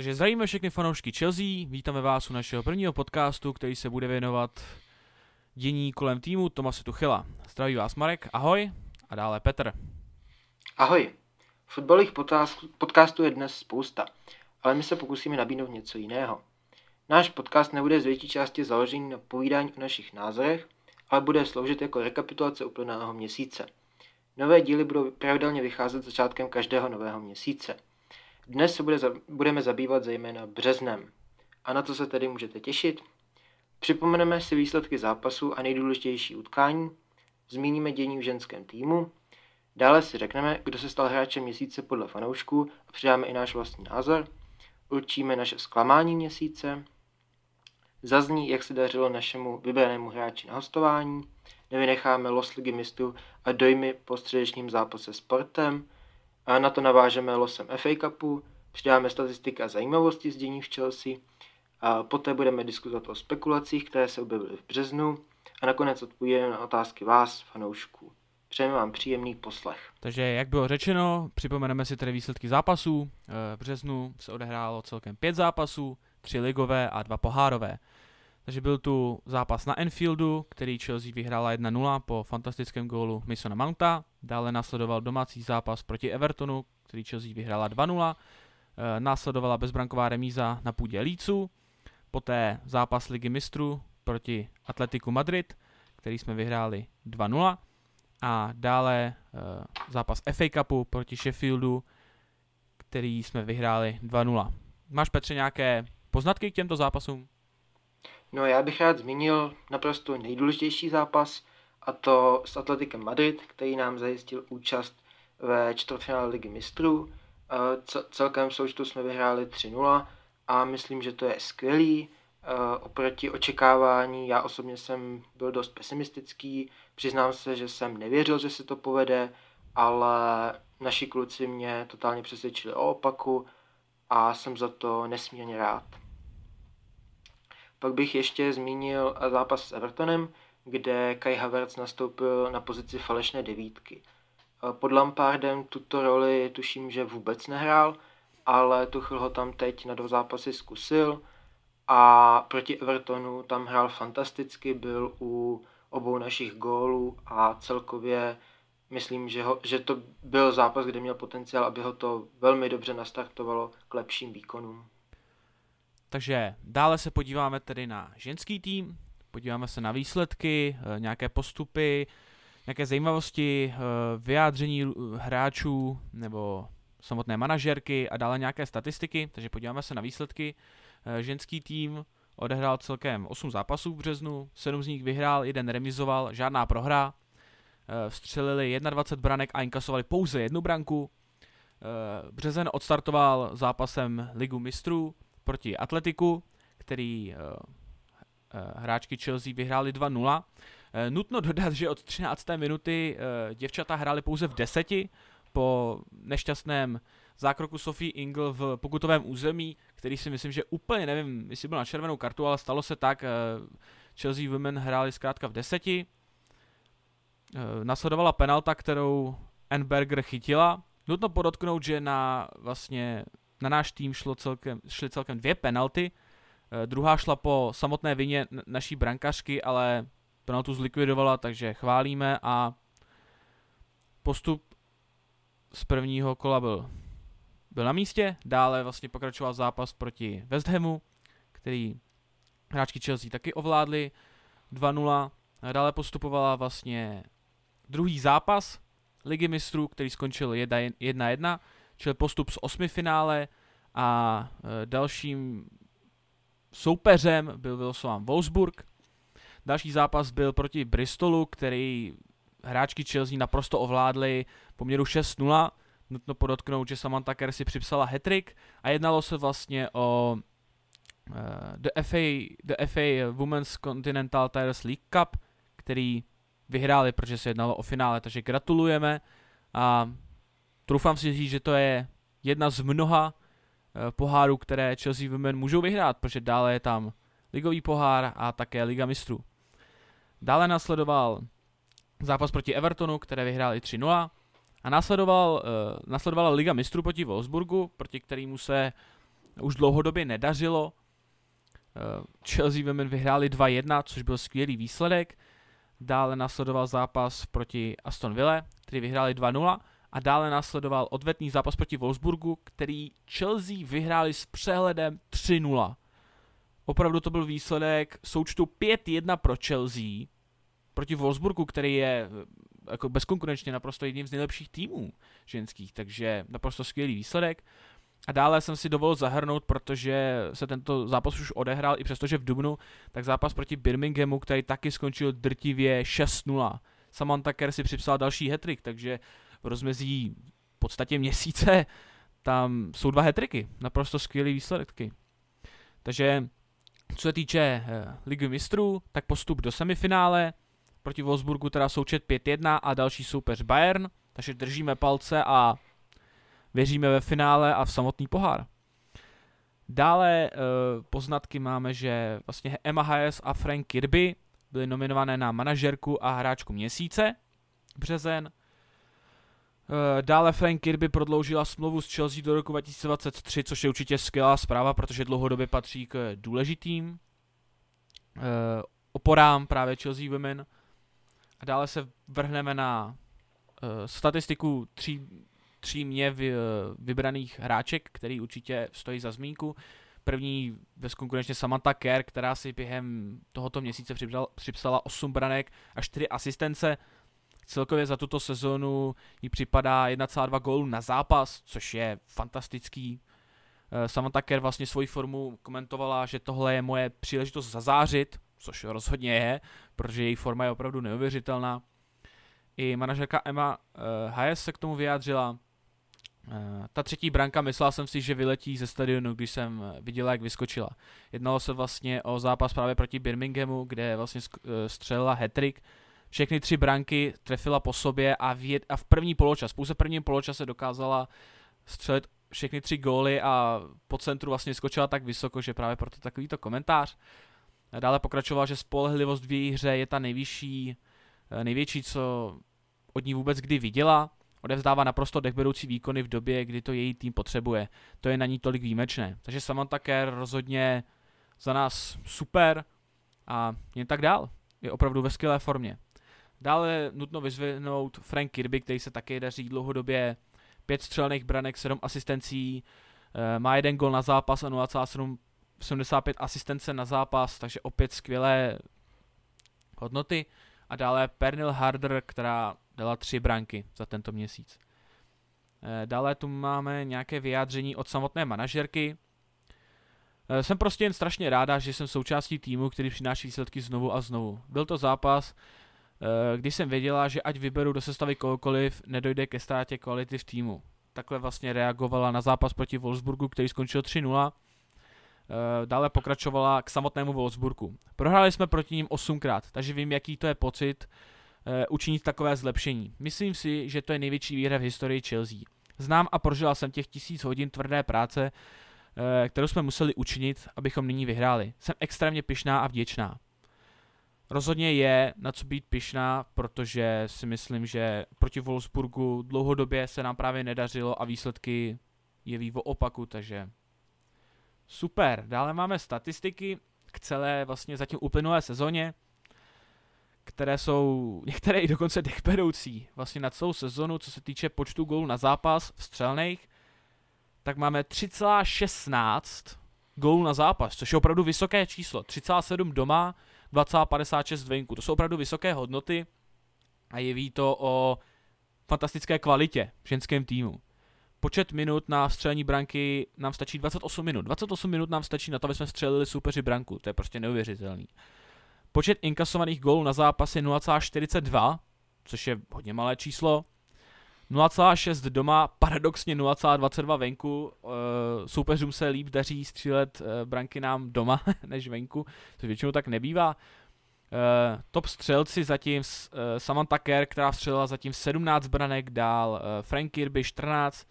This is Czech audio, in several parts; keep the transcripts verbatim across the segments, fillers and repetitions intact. Takže zdravíme všechny fanoušky Chelsea, vítáme vás u našeho prvního podcastu, který se bude věnovat dění kolem týmu Thomase Tuchela. Zdraví vás Marek, ahoj, a dále Petr. Ahoj, fotbalových podcastů je dnes spousta, ale my se pokusíme nabídnout něco jiného. Náš podcast nebude z větší části založený na povídání o našich názorech, ale bude sloužit jako rekapitulace uplynulého měsíce. Nové díly budou pravidelně vycházet začátkem každého nového měsíce. Dnes se bude, budeme zabývat zejména březnem. A na co se tedy můžete těšit? Připomeneme si výsledky zápasů a nejdůležitější utkání, zmíníme dění v ženském týmu, dále si řekneme, kdo se stal hráčem měsíce podle fanoušků a přidáme i náš vlastní názor, určíme naše zklamání měsíce, zazní, jak se dařilo našemu vybranému hráči na hostování, nevynecháme los ligy mistrů a dojmy po středečním zápase s Portem, a na to navážeme losem F A Cupu, přidáme statistiky a zajímavosti z dění v Chelsea, a poté budeme diskutovat o spekulacích, které se objevily v březnu, a nakonec odpovědíme na otázky vás, fanoušků. Přejeme vám příjemný poslech. Takže jak bylo řečeno, připomeneme si tedy výsledky zápasů. V březnu se odehrálo celkem pět zápasů, tři ligové a dva pohárové. Takže byl tu zápas na Anfieldu, který Chelsea vyhrála jedna nula po fantastickém gólu Masona Mounta. Dále následoval domácí zápas proti Evertonu, který Chelsea vyhrála dva nula. E, následovala bezbranková remíza na půdě Leedsu. Poté zápas Ligy mistrů proti Atletiku Madrid, který jsme vyhráli dva nula. A dále e, zápas F A Cupu proti Sheffieldu, který jsme vyhráli dva nula. Máš, Petře, nějaké poznatky k těmto zápasům? No, já bych rád zmínil naprosto nejdůležitější zápas, a to s Atletikem Madrid, který nám zajistil účast ve čtvrtfinále Ligy mistrů. Celkem součtu jsme vyhráli tři nula a myslím, že to je skvělý. Oproti očekávání, já osobně jsem byl dost pesimistický, přiznám se, že jsem nevěřil, že se to povede, ale naši kluci mě totálně přesvědčili o opaku a jsem za to nesmírně rád. Pak bych ještě zmínil zápas s Evertonem, kde Kai Havertz nastoupil na pozici falešné devítky. Pod Lampardem tuto roli tuším, že vůbec nehrál, ale Tuchel ho tam teď na dva zápasy zkusil a proti Evertonu tam hrál fantasticky, byl u obou našich gólů a celkově myslím, že, ho, že to byl zápas, kde měl potenciál, aby ho to velmi dobře nastartovalo k lepším výkonům. Takže dále se podíváme tedy na ženský tým, podíváme se na výsledky, nějaké postupy, nějaké zajímavosti, vyjádření hráčů nebo samotné manažerky a dále nějaké statistiky. Takže podíváme se na výsledky. Ženský tým odehrál celkem osm zápasů v březnu, sedm z nich vyhrál, jeden remizoval, žádná prohra. Vstřelili dvacet jedna branek a inkasovali pouze jednu branku. Březen odstartoval zápasem Ligu mistrů proti Atletiku, který uh, uh, hráčky Chelsea vyhráli dva nula. Uh, nutno dodat, že od třinácté minuty uh, děvčata hrály pouze v deseti po nešťastném zákroku Sophie Ingle v pokutovém území, který si myslím, že úplně nevím, jestli byl na červenou kartu, ale stalo se tak. Uh, Chelsea Women hráli zkrátka v deseti. Uh, nasledovala penalta, kterou Enberger chytila. Nutno podotknout, že na vlastně... Na náš tým šlo celkem, šly celkem dvě penalty, eh, druhá šla po samotné vině naší brankařky, ale penaltu zlikvidovala, takže chválíme a postup z prvního kola byl, byl na místě. Dále vlastně pokračoval zápas proti West Hamu, který hráčky Chelsea taky ovládli dva nula. Dále postupovala vlastně druhý zápas Ligy mistrů, který skončil jedna jedna. Čili postup z osmi finále a dalším soupeřem byl vylosován Wolfsburg. Další zápas byl proti Bristolu, který hráčky Chelsea naprosto ovládly poměru šest nula. Nutno podotknout, že Samantha Kerr si připsala hat-trick a jednalo se vlastně o uh, the, F A, the F A Women's Continental Tires League Cup, který vyhráli, protože se jednalo o finále, takže gratulujeme a troufám si říct, že to je jedna z mnoha pohárů, které Chelsea Women můžou vyhrát, protože dále je tam ligový pohár a také Liga mistrů. Dále následoval zápas proti Evertonu, které vyhrál i tři nula. A následoval, následovala Liga mistrů proti Wolfsburgu, proti kterému se už dlouhodobě nedařilo. Chelsea Women vyhráli dva jedna, což byl skvělý výsledek. Dále následoval zápas proti Aston Ville, který vyhráli dva nula. A dále následoval odvetný zápas proti Wolfsburgu, který Chelsea vyhráli s přehledem tři nula. Opravdu to byl výsledek součtu pět jedna pro Chelsea proti Wolfsburgu, který je jako bezkonkurenčně naprosto jedním z nejlepších týmů ženských, takže naprosto skvělý výsledek. A dále jsem si dovolil zahrnout, protože se tento zápas už odehrál, i přestože v dubnu, tak zápas proti Birminghamu, který taky skončil drtivě šest nula. Samantha Kerr si připsala další hattrick, takže v rozmezí v podstatě měsíce tam jsou dva hattricky, naprosto skvělý výsledky. Takže co se týče Ligy mistrů, tak postup do semifinále proti Wolfsburgu, teda součet pět jedna a další soupeř Bayern, takže držíme palce a věříme ve finále a v samotný pohár. Dále e, poznatky máme, že vlastně Emma Hayes a Frank Kirby byly nominované na manažerku a hráčku měsíce, březen. E, dále Frank Kirby prodloužila smlouvu s Chelsea do roku dva tisíce dvacet tři, což je určitě skvělá zpráva, protože dlouhodobě patří k důležitým e, oporám právě Chelsea Women. A dále se vrhneme na e, statistiku tří tří mě vybraných hráček, který určitě stojí za zmínku. První bezkonkurenčně Samantha Kerr, která si během tohoto měsíce připsala osm branek a čtyři asistence. Celkově za tuto sezonu jí připadá jedna celá dva gólu na zápas, což je fantastický. Samantha Kerr vlastně svoji formu komentovala, že tohle je moje příležitost zazářit, což rozhodně je, protože její forma je opravdu neuvěřitelná. I manažerka Emma Hayes se k tomu vyjádřila. Ta třetí branka, myslela jsem si, že vyletí ze stadionu, když jsem viděla, jak vyskočila. Jednalo se vlastně o zápas právě proti Birminghamu, kde vlastně střelila hattrick. Všechny tři branky trefila po sobě a v, jed, a v první poločas, pouze v prvním poločase dokázala střelit všechny tři góly a po centru vlastně skočila tak vysoko, že právě proto takovýto komentář. Dále pokračovala, že spolehlivost v její hře je ta nejvyšší, největší, co od ní vůbec kdy viděla, odevzdává naprosto dechberoucí výkony v době, kdy to její tým potřebuje. To je na ní tolik výjimečné. Takže Samantha Kerr rozhodně za nás super a jen tak dál. Je opravdu ve skvělé formě. Dále nutno vyzvihnout Frank Kirby, který se také daří dlouhodobě. Pět střelných branek, sedm asistencí, má jeden gol na zápas a nula celá sedmdesát pět asistence na zápas, takže opět skvělé hodnoty. A dále Pernille Harder, která dala tři branky za tento měsíc. Dále tu máme nějaké vyjádření od samotné manažerky. Jsem prostě jen strašně ráda, že jsem součástí týmu, který přináší výsledky znovu a znovu. Byl to zápas, kdy jsem věděla, že ať vyberu do sestavy kohokoliv, nedojde ke ztrátě kvality v týmu. Takhle vlastně reagovala na zápas proti Wolfsburgu, který skončil tři nula. Dále pokračovala k samotnému Wolfsburgu. Prohráli jsme proti ním osmkrát, takže vím, jaký to je pocit e, učinit takové zlepšení. Myslím si, že to je největší výhra v historii Chelsea. Znám a prožila jsem těch tisíc hodin tvrdé práce, e, kterou jsme museli učinit, abychom nyní vyhráli. Jsem extrémně pyšná a vděčná. Rozhodně je na co být pyšná, protože si myslím, že proti Wolfsburgu dlouhodobě se nám právě nedařilo a výsledky jeví o opaku, takže... Super, dále máme statistiky k celé vlastně zatím uplynulé sezóně, které jsou některé i dokonce dechberoucí. Vlastně na celou sezonu, co se týče počtu gólů na zápas vstřelných, tak máme tři celá šestnáct gólů na zápas, což je opravdu vysoké číslo. tři celá sedm doma, dva celá padesát šest venku. To jsou opravdu vysoké hodnoty a jeví to o fantastické kvalitě v ženském týmu. Počet minut na střelení branky nám stačí dvacet osm minut. dvacet osm minut nám stačí na to, aby jsme střelili soupeři branku. To je prostě neuvěřitelný. Počet inkasovaných gólů na zápas je nula celá čtyřicet dva, což je hodně malé číslo. nula celá šest doma, paradoxně nula celá dvacet dva venku. E, soupeřům se líp daří střílet e, branky nám doma než venku, což většinou tak nebývá. E, top střelci zatím e, Samantha Kerr, která střelila zatím sedmnáct branek, dál e, Frank Kirby čtrnáct,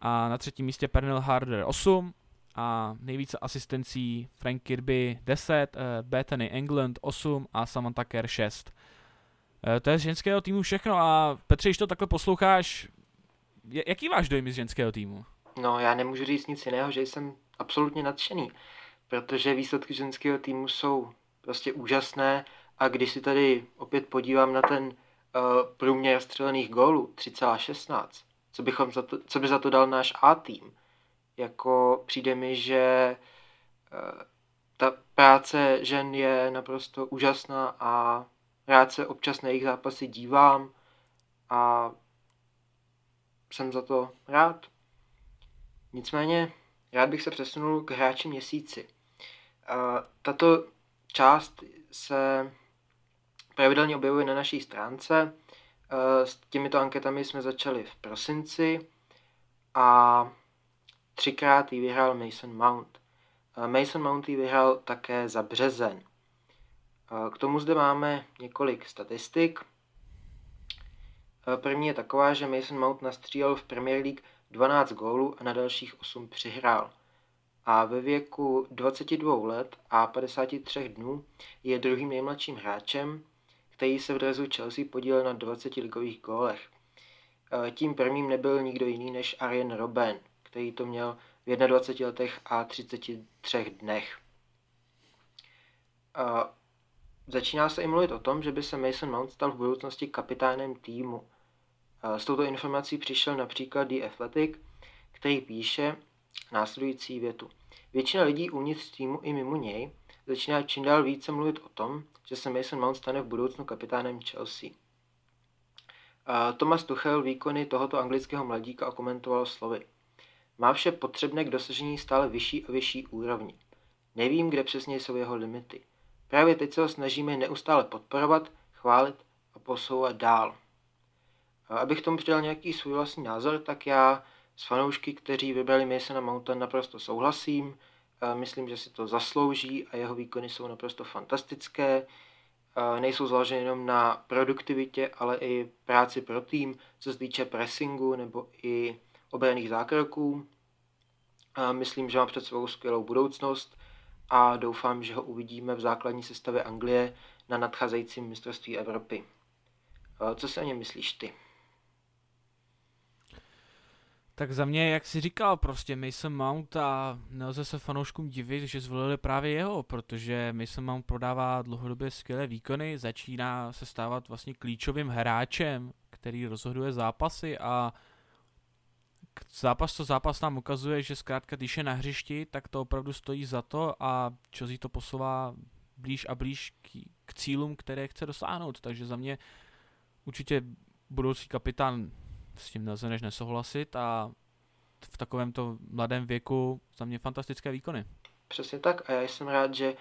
a na třetím místě Pernille Harder osm a nejvíce asistencí Frank Kirby deset, e, Bethany England osm a Samantha Kerr šest. E, to je z ženského týmu všechno a Petře, když to takhle posloucháš, jaký máš dojmy z ženského týmu? No, já nemůžu říct nic jiného, že jsem absolutně nadšený, protože výsledky ženského týmu jsou prostě úžasné a když si tady opět podívám na ten uh, průměr střelených gólů tři celá šestnáct, co, bychom za to, co by za to dal náš A tým, jako přijde mi, že uh, ta práce žen je naprosto úžasná a rád se občas na jejich zápasy dívám a jsem za to rád. Nicméně rád bych se přesunul k hráči měsíci. Tato část se pravidelně objevuje na naší stránce. S těmito anketami jsme začali v prosinci a třikrát ji vyhrál Mason Mount. Mason Mount ji vyhrál také za březen. K tomu zde máme několik statistik. První je taková, že Mason Mount nastřílel v Premier League dvanáct gólů a na dalších osm přihrál. A ve věku dvacet dva let a padesát tři dnů je druhým nejmladším hráčem, který se v dresu Chelsea podílel na dvaceti ligových gólech. Tím prvním nebyl nikdo jiný než Arjen Robben, který to měl v dvaceti jednadvaceti letech a třiceti třech dnech. Začíná se i mluvit o tom, že by se Mason Mount stal v budoucnosti kapitánem týmu. S touto informací přišel například The Athletic, který píše následující větu. Většina lidí uvnitř týmu i mimo něj začíná čím dál více mluvit o tom, že se Mason Mount stane v budoucnu kapitánem Chelsea. Thomas Tuchel výkony tohoto anglického mladíka okomentoval slovy. Má vše potřebné k dosažení stále vyšší a vyšší úrovni. Nevím, kde přesně jsou jeho limity. Právě teď se ho snažíme neustále podporovat, chválit a posouvat dál. Abych tomu přidal nějaký svůj vlastní názor, tak já s fanoušky, kteří vybrali Masona Mounta, naprosto souhlasím. Myslím, že si to zaslouží a jeho výkony jsou naprosto fantastické. Nejsou založeny jenom na produktivitě, ale i práci pro tým, co se týče pressingu nebo i obranných zákroků. Myslím, že má před svou skvělou budoucnost a doufám, že ho uvidíme v základní sestavě Anglie na nadcházejícím mistrovství Evropy. Co si o něm myslíš ty? Tak za mě, jak jsi říkal, prostě Mason Mount a nelze se fanouškům divit, že zvolili právě jeho, protože Mason Mount prodává dlouhodobě skvělé výkony, začíná se stávat vlastně klíčovým hráčem, který rozhoduje zápasy a zápas to zápas nám ukazuje, že zkrátka když je na hřišti, tak to opravdu stojí za to a Chelsea to posouvá blíž a blíž k cílům, které chce dosáhnout, takže za mě určitě budoucí kapitán, s tím nelze než nesouhlasit a v takovémto mladém věku za mě fantastické výkony. Přesně tak a já jsem rád, že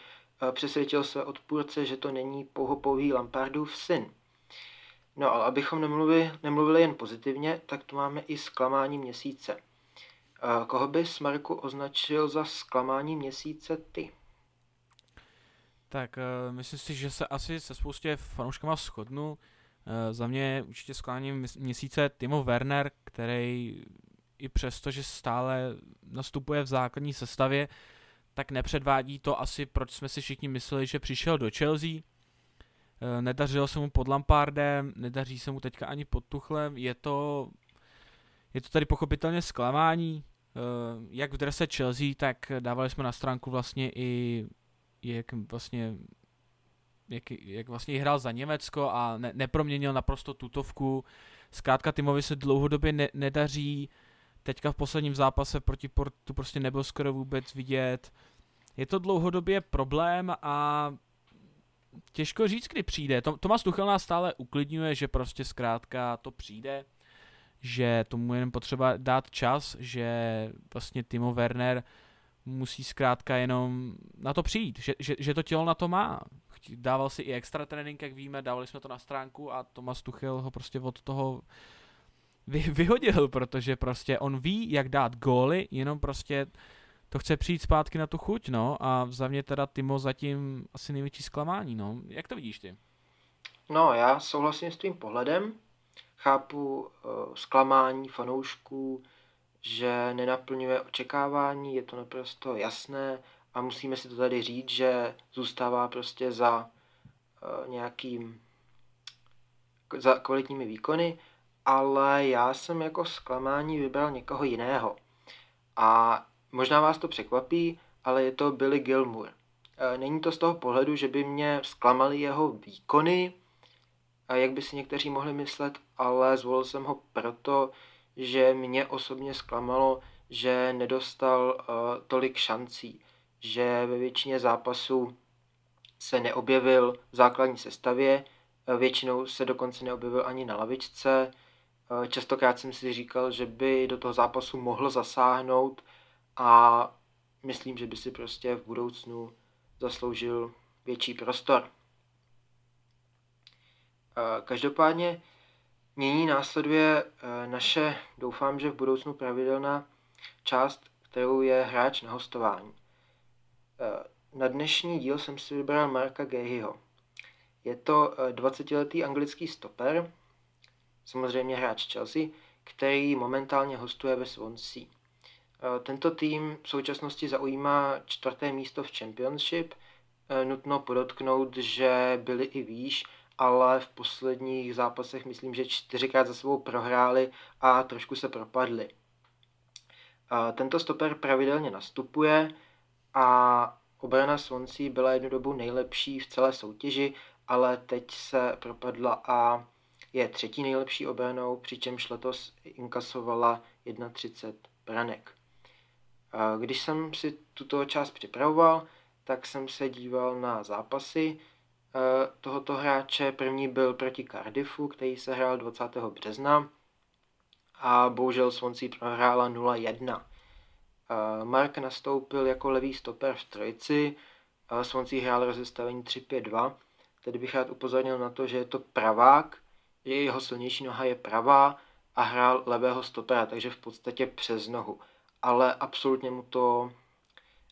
přesvědčil své odpůrce, že to není pouhopouhý Lampardův syn. No ale abychom nemluvili, nemluvili jen pozitivně, tak tu máme i zklamání měsíce. Koho bys, Marku, označil za zklamání měsíce ty? Tak myslím si, že se asi se spoustě fanouškama shodnu. Za mě určitě skláním měsíce Timo Werner, který i přesto, že stále nastupuje v základní sestavě, tak nepředvádí to asi, proč jsme si všichni mysleli, že přišel do Chelsea. Nedařilo se mu pod Lampardem, nedaří se mu teďka ani pod Tuchlem, je to, je to tady pochopitelně zklamání. Jak v drese Chelsea, tak dávali jsme na stránku vlastně i jak vlastně Jak, jak vlastně hrál za Německo a ne, neproměnil naprosto tutovku. Zkrátka Timovi se dlouhodobě ne, nedaří. Teďka v posledním zápase proti Portu prostě nebyl skoro vůbec vidět. Je to dlouhodobě problém a těžko říct, kdy přijde. Thomas Tuchel nás stále uklidňuje, že prostě zkrátka to přijde, že tomu jen potřeba dát čas, že vlastně Timo Werner musí zkrátka jenom na to přijít, že, že, že to tělo na to má. Dával si i extra trénink, jak víme, dávali jsme to na stránku a Thomas Tuchel ho prostě od toho vy, vyhodil, protože prostě on ví, jak dát góly, jenom prostě to chce přijít zpátky na tu chuť, no, a za mě teda Timo zatím asi největší zklamání, no. Jak to vidíš ty? No, já souhlasím s tvým pohledem, chápu uh, zklamání fanoušků, že nenaplňuje očekávání, je to naprosto jasné a musíme si to tady říct, že zůstává prostě za uh, nějakým za kvalitními výkony, ale já jsem jako zklamání vybral někoho jiného. A Možná vás to překvapí, ale je to Billy Gilmour. Není to z toho pohledu, že by mě zklamaly jeho výkony, a jak by si někteří mohli myslet, ale zvolil jsem ho proto, že mě osobně zklamalo, že nedostal uh, tolik šancí, že ve většině zápasů se neobjevil v základní sestavě, většinou se dokonce neobjevil ani na lavičce. Uh, častokrát jsem si říkal, že by do toho zápasu mohl zasáhnout a myslím, že by si prostě v budoucnu zasloužil větší prostor. Každopádně nyní následuje naše, doufám, že v budoucnu pravidelná část, kterou je hráč na hostování. Na dnešní díl jsem si vybral Marca Guéhiho. Je to dvacetiletý anglický stoper, samozřejmě hráč Chelsea, který momentálně hostuje ve Swansea. Tento tým v současnosti zaujímá čtvrté místo v Championship. Nutno podotknout, že byli i výš, ale v posledních zápasech myslím, že čtyřikrát za sebou prohráli a trošku se propadli. Tento stoper pravidelně nastupuje a obrana Swansea byla jednu dobu nejlepší v celé soutěži, ale teď se propadla a je třetí nejlepší obranou, přičemž letos inkasovala třicet jedna branek. Když jsem si tuto část připravoval, tak jsem se díval na zápasy tohoto hráče. První byl proti Cardiffu, který se hrál dvacátého března a bohužel Swansea prohrála nula jedna. Mark nastoupil jako levý stoper v trojici, Swansea hrál rozestavení tři pět dva, tedy bych rád upozornil na to, že je to pravák, že jeho silnější noha je pravá a hrál levého stopera, takže v podstatě přes nohu. Ale absolutně mu to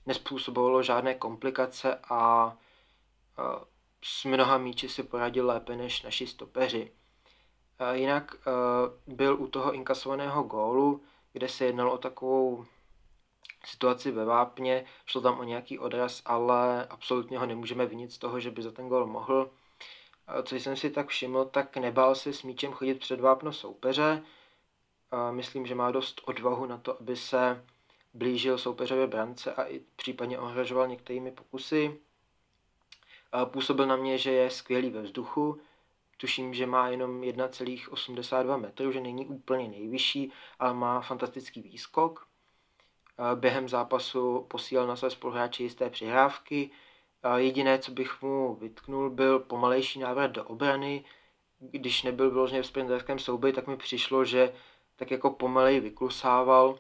nespůsobovalo žádné komplikace a s mnoha míči si poradil lépe než naši stopeři. Jinak byl u toho inkasovaného gólu, kde se jednalo o takovou situaci ve vápně, šlo tam o nějaký odraz, ale absolutně ho nemůžeme vinit z toho, že by za ten gól mohl. Co jsem si tak všiml, tak nebál se s míčem chodit před vápno soupeře. Myslím, že má dost odvahu na to, aby se blížil soupeřově brance a i případně ohrožoval některými pokusy. Působil na mě, že je skvělý ve vzduchu, tuším, že má jenom jedna celá osmdesát dva metru, že není úplně nejvyšší, ale má fantastický výskok. Během zápasu posílal na své spoluhráče jisté přihrávky. Jediné, co bych mu vytknul, byl pomalejší návrat do obrany. Když nebyl vyloženě v sprinterském souboji, tak mi přišlo, že tak jako pomaleji vyklusával,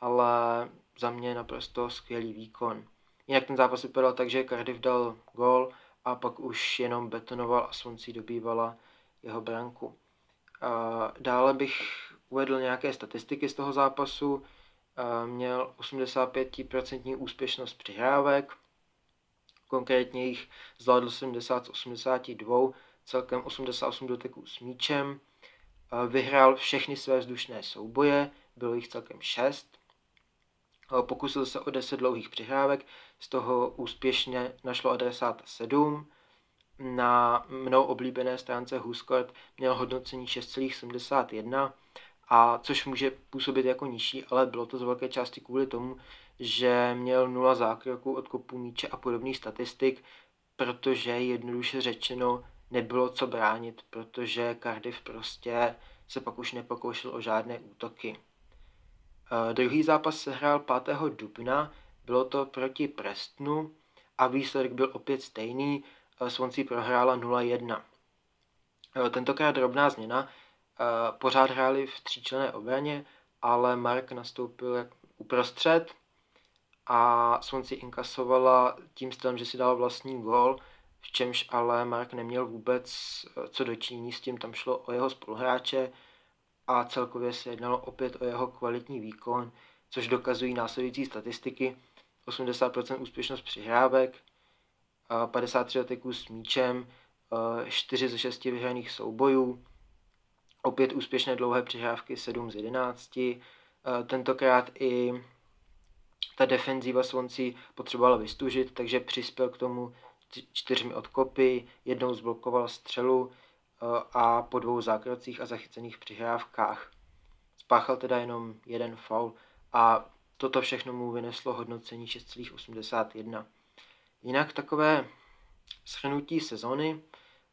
ale za mě naprosto skvělý výkon. Jinak ten zápas vypadal tak, že Cardiff dal gól a pak už jenom betonoval a Swansea dobývala jeho branku. Dále bych uvedl nějaké statistiky z toho zápasu. Měl osmdesát pět procent úspěšnost přihrávek, konkrétně jich zvládl sedmdesát z osmdesáti dvou, celkem osmdesát osm doteků s míčem. Vyhrál všechny své vzdušné souboje, bylo jich celkem šest. Pokusil se o deset dlouhých přihrávek, z toho úspěšně našlo adresáta sedm. Na mnou oblíbené stránce WhoScored měl hodnocení šest celá sedmdesát jedna, a což může působit jako nižší, ale bylo to z velké části kvůli tomu, že měl nula zákroků od kopu míče a podobných statistik, protože jednoduše řečeno nebylo co bránit, protože Cardiff prostě se pak už nepokoušel o žádné útoky. Druhý zápas se hrál pátého dubna, bylo to proti Prestonu a výsledek byl opět stejný, Swansea prohrála nula jedna. Tentokrát drobná změna, pořád hráli v tříčlenné obraně, ale Mark nastoupil uprostřed a Swansea inkasovala tím stylem, že si dala vlastní gól, v čemž ale Mark neměl vůbec co dočinění s tím, tam šlo o jeho spoluhráče a celkově se jednalo opět o jeho kvalitní výkon, což dokazují následující statistiky: osmdesát procent úspěšnost přihrávek, padesát tři doteků s míčem, čtyři ze šesti vyhraných soubojů, opět úspěšné dlouhé přihrávky sedm z jedenácti, tentokrát i ta defenzíva Swansea potřebovala vystužit, takže přispěl k tomu čtyřmi odkopy, jednou zblokoval střelu a po dvou zákrocích a zachycených přihrávkách. Spáchal teda jenom jeden faul a Toto všechno mu vyneslo hodnocení šest celá osmdesát jedna. Jinak takové shrnutí sezony,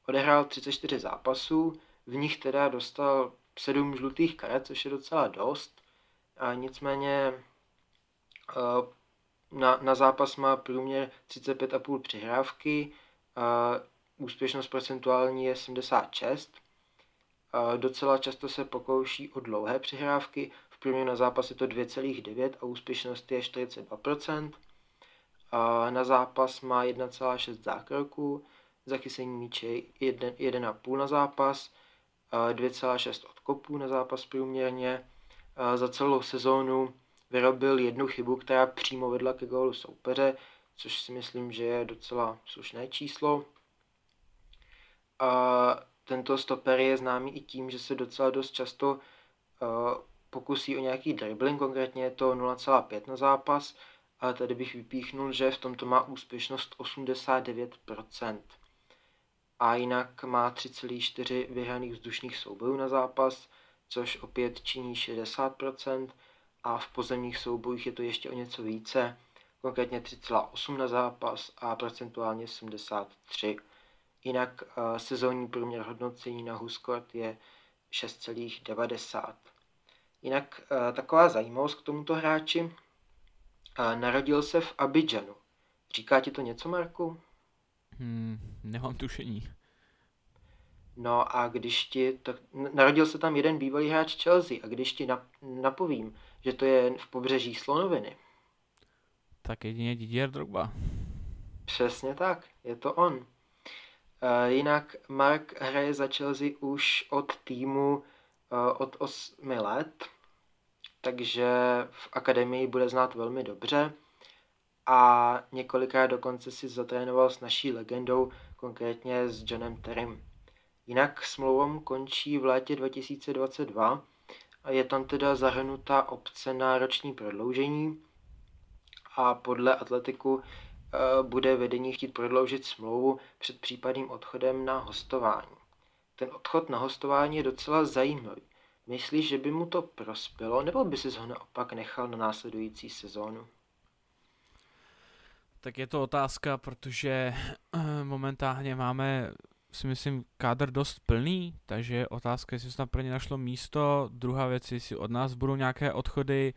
odehrál třicet čtyři zápasů, v nich teda dostal sedm žlutých karet, což je docela dost, a nicméně na, na zápas má průměr třicet pět celá pět přihrávky, a úspěšnost procentuální je sedmdesát šest. A docela často se pokouší o dlouhé přihrávky, v průměru na zápas je to dvě celá devět a úspěšnost je čtyřicet dva procent. A na zápas má jedna celá šest zákroků, zachycení míče jedna celá pět na zápas, dvě celá šest odkopů na zápas průměrně. A za celou sezónu vyrobil jednu chybu, která přímo vedla ke gólu soupeře, což si myslím, že je docela slušné číslo. A tento stoper je známý i tím, že se docela dost často uh, pokusí o nějaký dribbling, konkrétně je to nula celá pět na zápas, a tady bych vypíchnul, že v tomto má úspěšnost osmdesát devět procent. A jinak má tři celá čtyři vyhraných vzdušných soubojů na zápas, což opět činí šedesát procent, a v pozemních soubojích je to ještě o něco více, konkrétně tři celá osm na zápas a procentuálně sedmdesát tři procent. Jinak uh, sezónní průměr hodnocení na WhoScored je šest celá devadesát. Jinak uh, taková zajímavost k tomuto hráči. Uh, narodil se v Abidžanu. Říká ti to něco, Marku? Hmm, nemám tušení. No a když ti... To, narodil se tam jeden bývalý hráč Chelsea, a když ti nap, napovím, že to je v Pobřeží slonoviny. Tak jedině Didier Drogba. Přesně tak, je to on. Jinak Mark hraje za Chelsea už od týmu od osmi let, takže v akademii bude znát velmi dobře a několikrát dokonce si zatrénoval s naší legendou, konkrétně s Johnem Terrym. Jinak smlouvou končí v létě dva tisíce dvacet dva a je tam teda zahrnutá opce na roční prodloužení a podle Atletiku bude vedení chtít prodloužit smlouvu před případným odchodem na hostování. Ten odchod na hostování je docela zajímavý. Myslíš, že by mu to prospělo, nebo by si ho naopak nechal na následující sezónu? Tak je to otázka, protože momentálně máme, si myslím, kádr dost plný, takže je otázka, jestli se tam pro ně našlo místo. Druhá věc, jestli od nás budou nějaké odchody.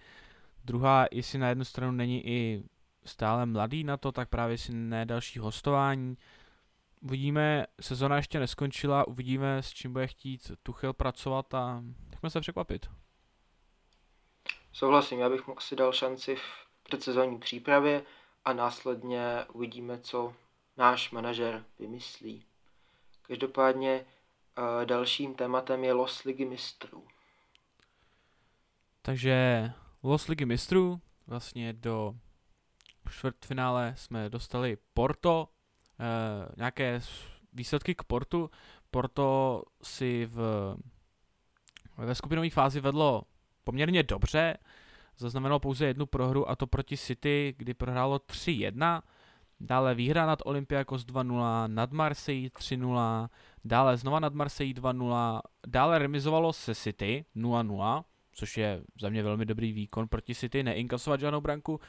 Druhá, jestli na jednu stranu není i stále mladý na to, tak právě si ne další hostování. Uvidíme, sezona ještě neskončila, uvidíme, s čím bude chtít Tuchel pracovat a nechme se překvapit. Souhlasím, já bych mu asi dal šanci v předsezónní přípravě a následně uvidíme, co náš manažer vymyslí. Každopádně dalším tématem je los Ligy mistrů. Takže los Ligy mistrů vlastně do v čtvrtfinále jsme dostali Porto, e, nějaké výsledky k Portu. Porto si v, ve skupinové fázi vedlo poměrně dobře, zaznamenalo pouze jednu prohru a to proti City, kdy prohrálo tři jedna, dále výhra nad Olympiakos dva nula, nad Marseille tři nula, dále znova nad Marseille dva nula, dále remizovalo se City nula nula, což je za mě velmi dobrý výkon proti City, neinkasovat žádnou branku,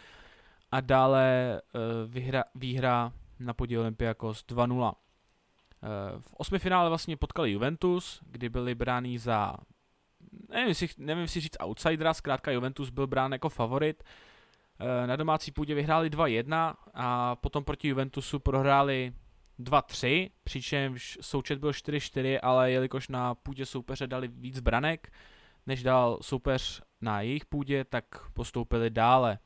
a dále uh, vyhra, výhra na podíl Olympiakos dva nula. Uh, v osmi finále vlastně potkali Juventus, kdy byli bráni za, nevím si, nevím si říct outsidera, zkrátka Juventus byl brán jako favorit. Uh, na domácí půdě vyhráli dva jedna a potom proti Juventusu prohráli dva tři, přičemž součet byl čtyři čtyři, ale jelikož na půdě soupeře dali víc branek, než dal soupeř na jejich půdě, tak postoupili dále.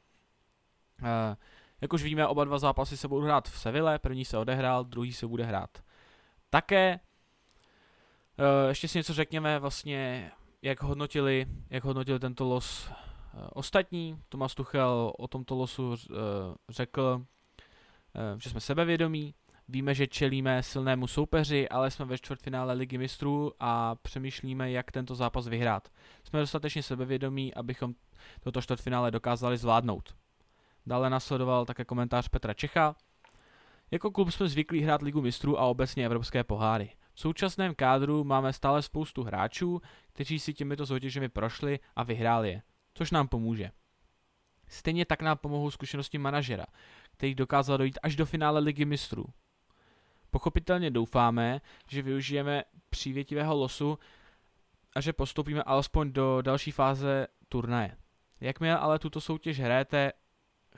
Uh, jak už víme, oba dva zápasy se budou hrát v Seville, první se odehrál, druhý se bude hrát také. Uh, ještě si něco řekněme vlastně, jak hodnotili, jak hodnotili tento los uh, ostatní. Thomas Tuchel o tomto losu uh, řekl, uh, že jsme sebevědomí, víme, že čelíme silnému soupeři, ale jsme ve čtvrtfinále Ligy mistrů a přemýšlíme, jak tento zápas vyhrát. Jsme dostatečně sebevědomí, abychom toto čtvrtfinále dokázali zvládnout. Dále nasledoval také komentář Petra Čecha. Jako klub jsme zvyklí hrát Ligu mistrů a obecně evropské poháry. V současném kádru máme stále spoustu hráčů, kteří si těmito soutěžemi prošli a vyhráli je, což nám pomůže. Stejně tak nám pomohou zkušenosti manažera, který dokázal dojít až do finále Ligy mistrů. Pochopitelně doufáme, že využijeme přívětivého losu a že postoupíme alespoň do další fáze turnaje. Jakmile ale tuto soutěž hrajete,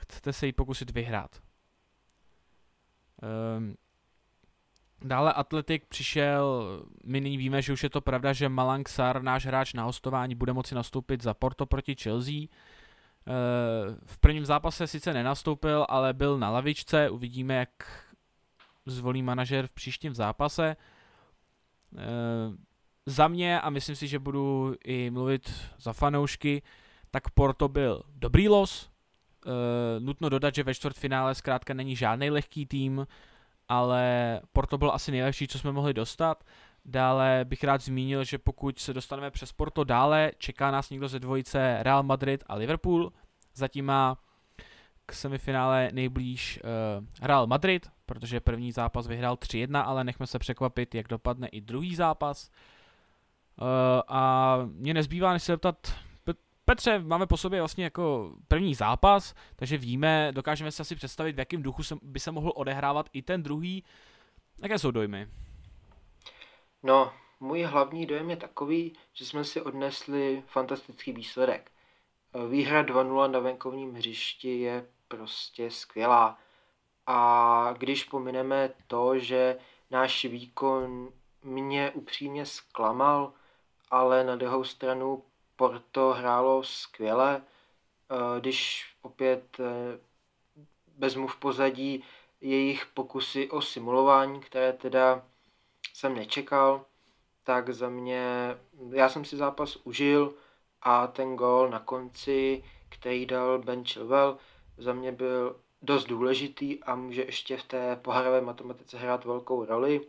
chcete se ji pokusit vyhrát. Um, dále Atletik přišel, my nyní víme, že už je to pravda, že Malang Sarr, náš hráč na hostování, bude moci nastoupit za Porto proti Chelsea. V prvním zápase sice nenastoupil, ale byl na lavičce, uvidíme, jak zvolí manažer v příštím zápase. Za mě, a myslím si, že budu i mluvit za fanoušky, tak Porto byl dobrý los. Nutno dodat, že ve čtvrtfinále zkrátka není žádný lehký tým, ale Porto byl asi nejlepší, co jsme mohli dostat. Dále bych rád zmínil, že pokud se dostaneme přes Porto dále, čeká nás někdo ze dvojice Real Madrid a Liverpool. Zatím má k semifinále nejblíž uh, Real Madrid, protože první zápas vyhrál tři jedna, ale nechme se překvapit, jak dopadne i druhý zápas. Uh, a mě nezbývá, než se zeptat, Petře, máme po sobě vlastně jako první zápas, takže víme, dokážeme si asi představit, v jakém duchu se, by se mohl odehrávat i ten druhý. Jaké jsou dojmy? No, můj hlavní dojem je takový, že jsme si odnesli fantastický výsledek. Výhra dva nula na venkovním hřišti je prostě skvělá. A když pomineme to, že náš výkon mě upřímně zklamal, ale na druhou stranu Porto hrálo skvěle, když opět vezmu v pozadí jejich pokusy o simulování, které teda jsem nečekal, tak za mě, já jsem si zápas užil a ten gól na konci, který dal Ben Chilwell, za mě byl dost důležitý a může ještě v té poharové matematice hrát velkou roli.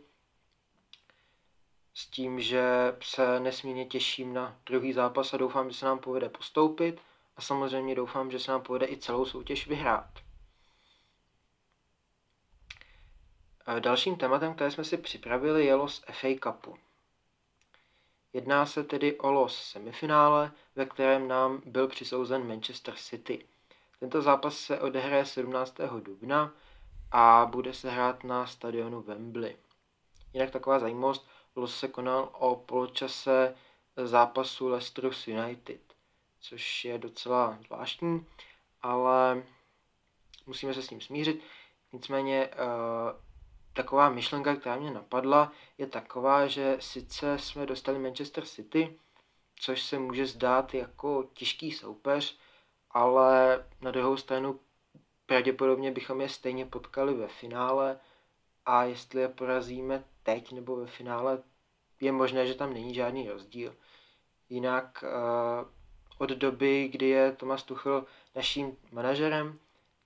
S tím, že se nesmírně těším na druhý zápas a doufám, že se nám povede postoupit a samozřejmě doufám, že se nám povede i celou soutěž vyhrát. Dalším tématem, které jsme si připravili, je los F A Cupu. Jedná se tedy o los semifinále, ve kterém nám byl přisouzen Manchester City. Tento zápas se odehraje sedmnáctého dubna a bude se hrát na stadionu Wembley. Jinak taková zajímavost, los se konal o poločase zápasu Leicesteru s United, což je docela zvláštní, ale musíme se s ním smířit. Nicméně taková myšlenka, která mě napadla, je taková, že sice jsme dostali Manchester City, což se může zdát jako těžký soupeř, ale na druhou stranu pravděpodobně bychom je stejně potkali ve finále a jestli je porazíme teď nebo ve finále, je možné, že tam není žádný rozdíl. Jinak od doby, kdy je Thomas Tuchel naším manažerem,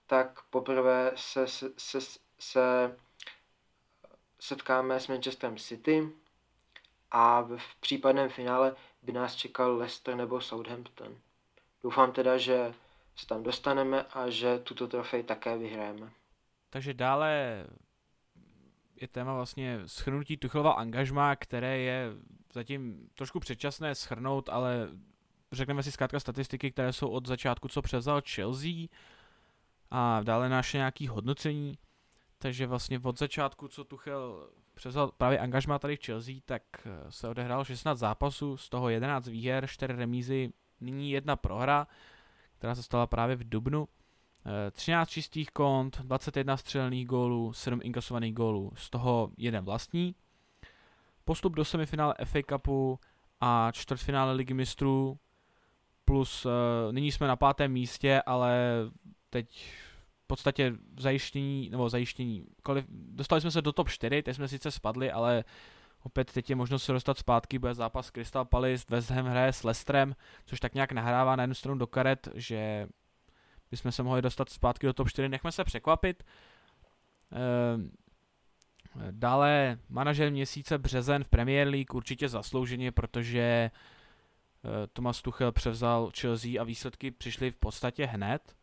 tak poprvé se, se, se, se setkáme s Manchesterem City a v případném finále by nás čekal Leicester nebo Southampton. Doufám teda, že se tam dostaneme a že tuto trofej také vyhrajeme. Takže dále je téma vlastně shrnutí Tuchelova angažmá, které je zatím trošku předčasné shrnout, ale řekneme si zkrátka statistiky, které jsou od začátku, co převzal Chelsea, a dále naše nějaké hodnocení. Takže vlastně od začátku, co Tuchel převzal právě angažmá tady v Chelsea, tak se odehrál šestnáct zápasů, z toho jedenáct výher, čtyři remízy, nyní jedna prohra, která se stala právě v dubnu. třináct čistých kont, dvacet jedna střelných gólů, sedm inkasovaných gólů, z toho jeden vlastní. Postup do semifinále F A Cupu a čtvrtfinále Ligy mistrů, plus uh, nyní jsme na pátém místě, ale teď v podstatě zajištění, nebo zajištění, kvali, dostali jsme se do top čtyři, teď jsme sice spadli, ale opět teď je možnost se dostat zpátky, bude zápas Crystal Palace, West Ham hraje s Leicesterem, což tak nějak nahrává na jednu stranu do karet, že bychom se mohli dostat zpátky do top čtyři, nechme se překvapit. Dále manažer měsíce březen v Premier League určitě zaslouženě, protože Thomas Tuchel převzal Chelsea a výsledky přišly v podstatě hned.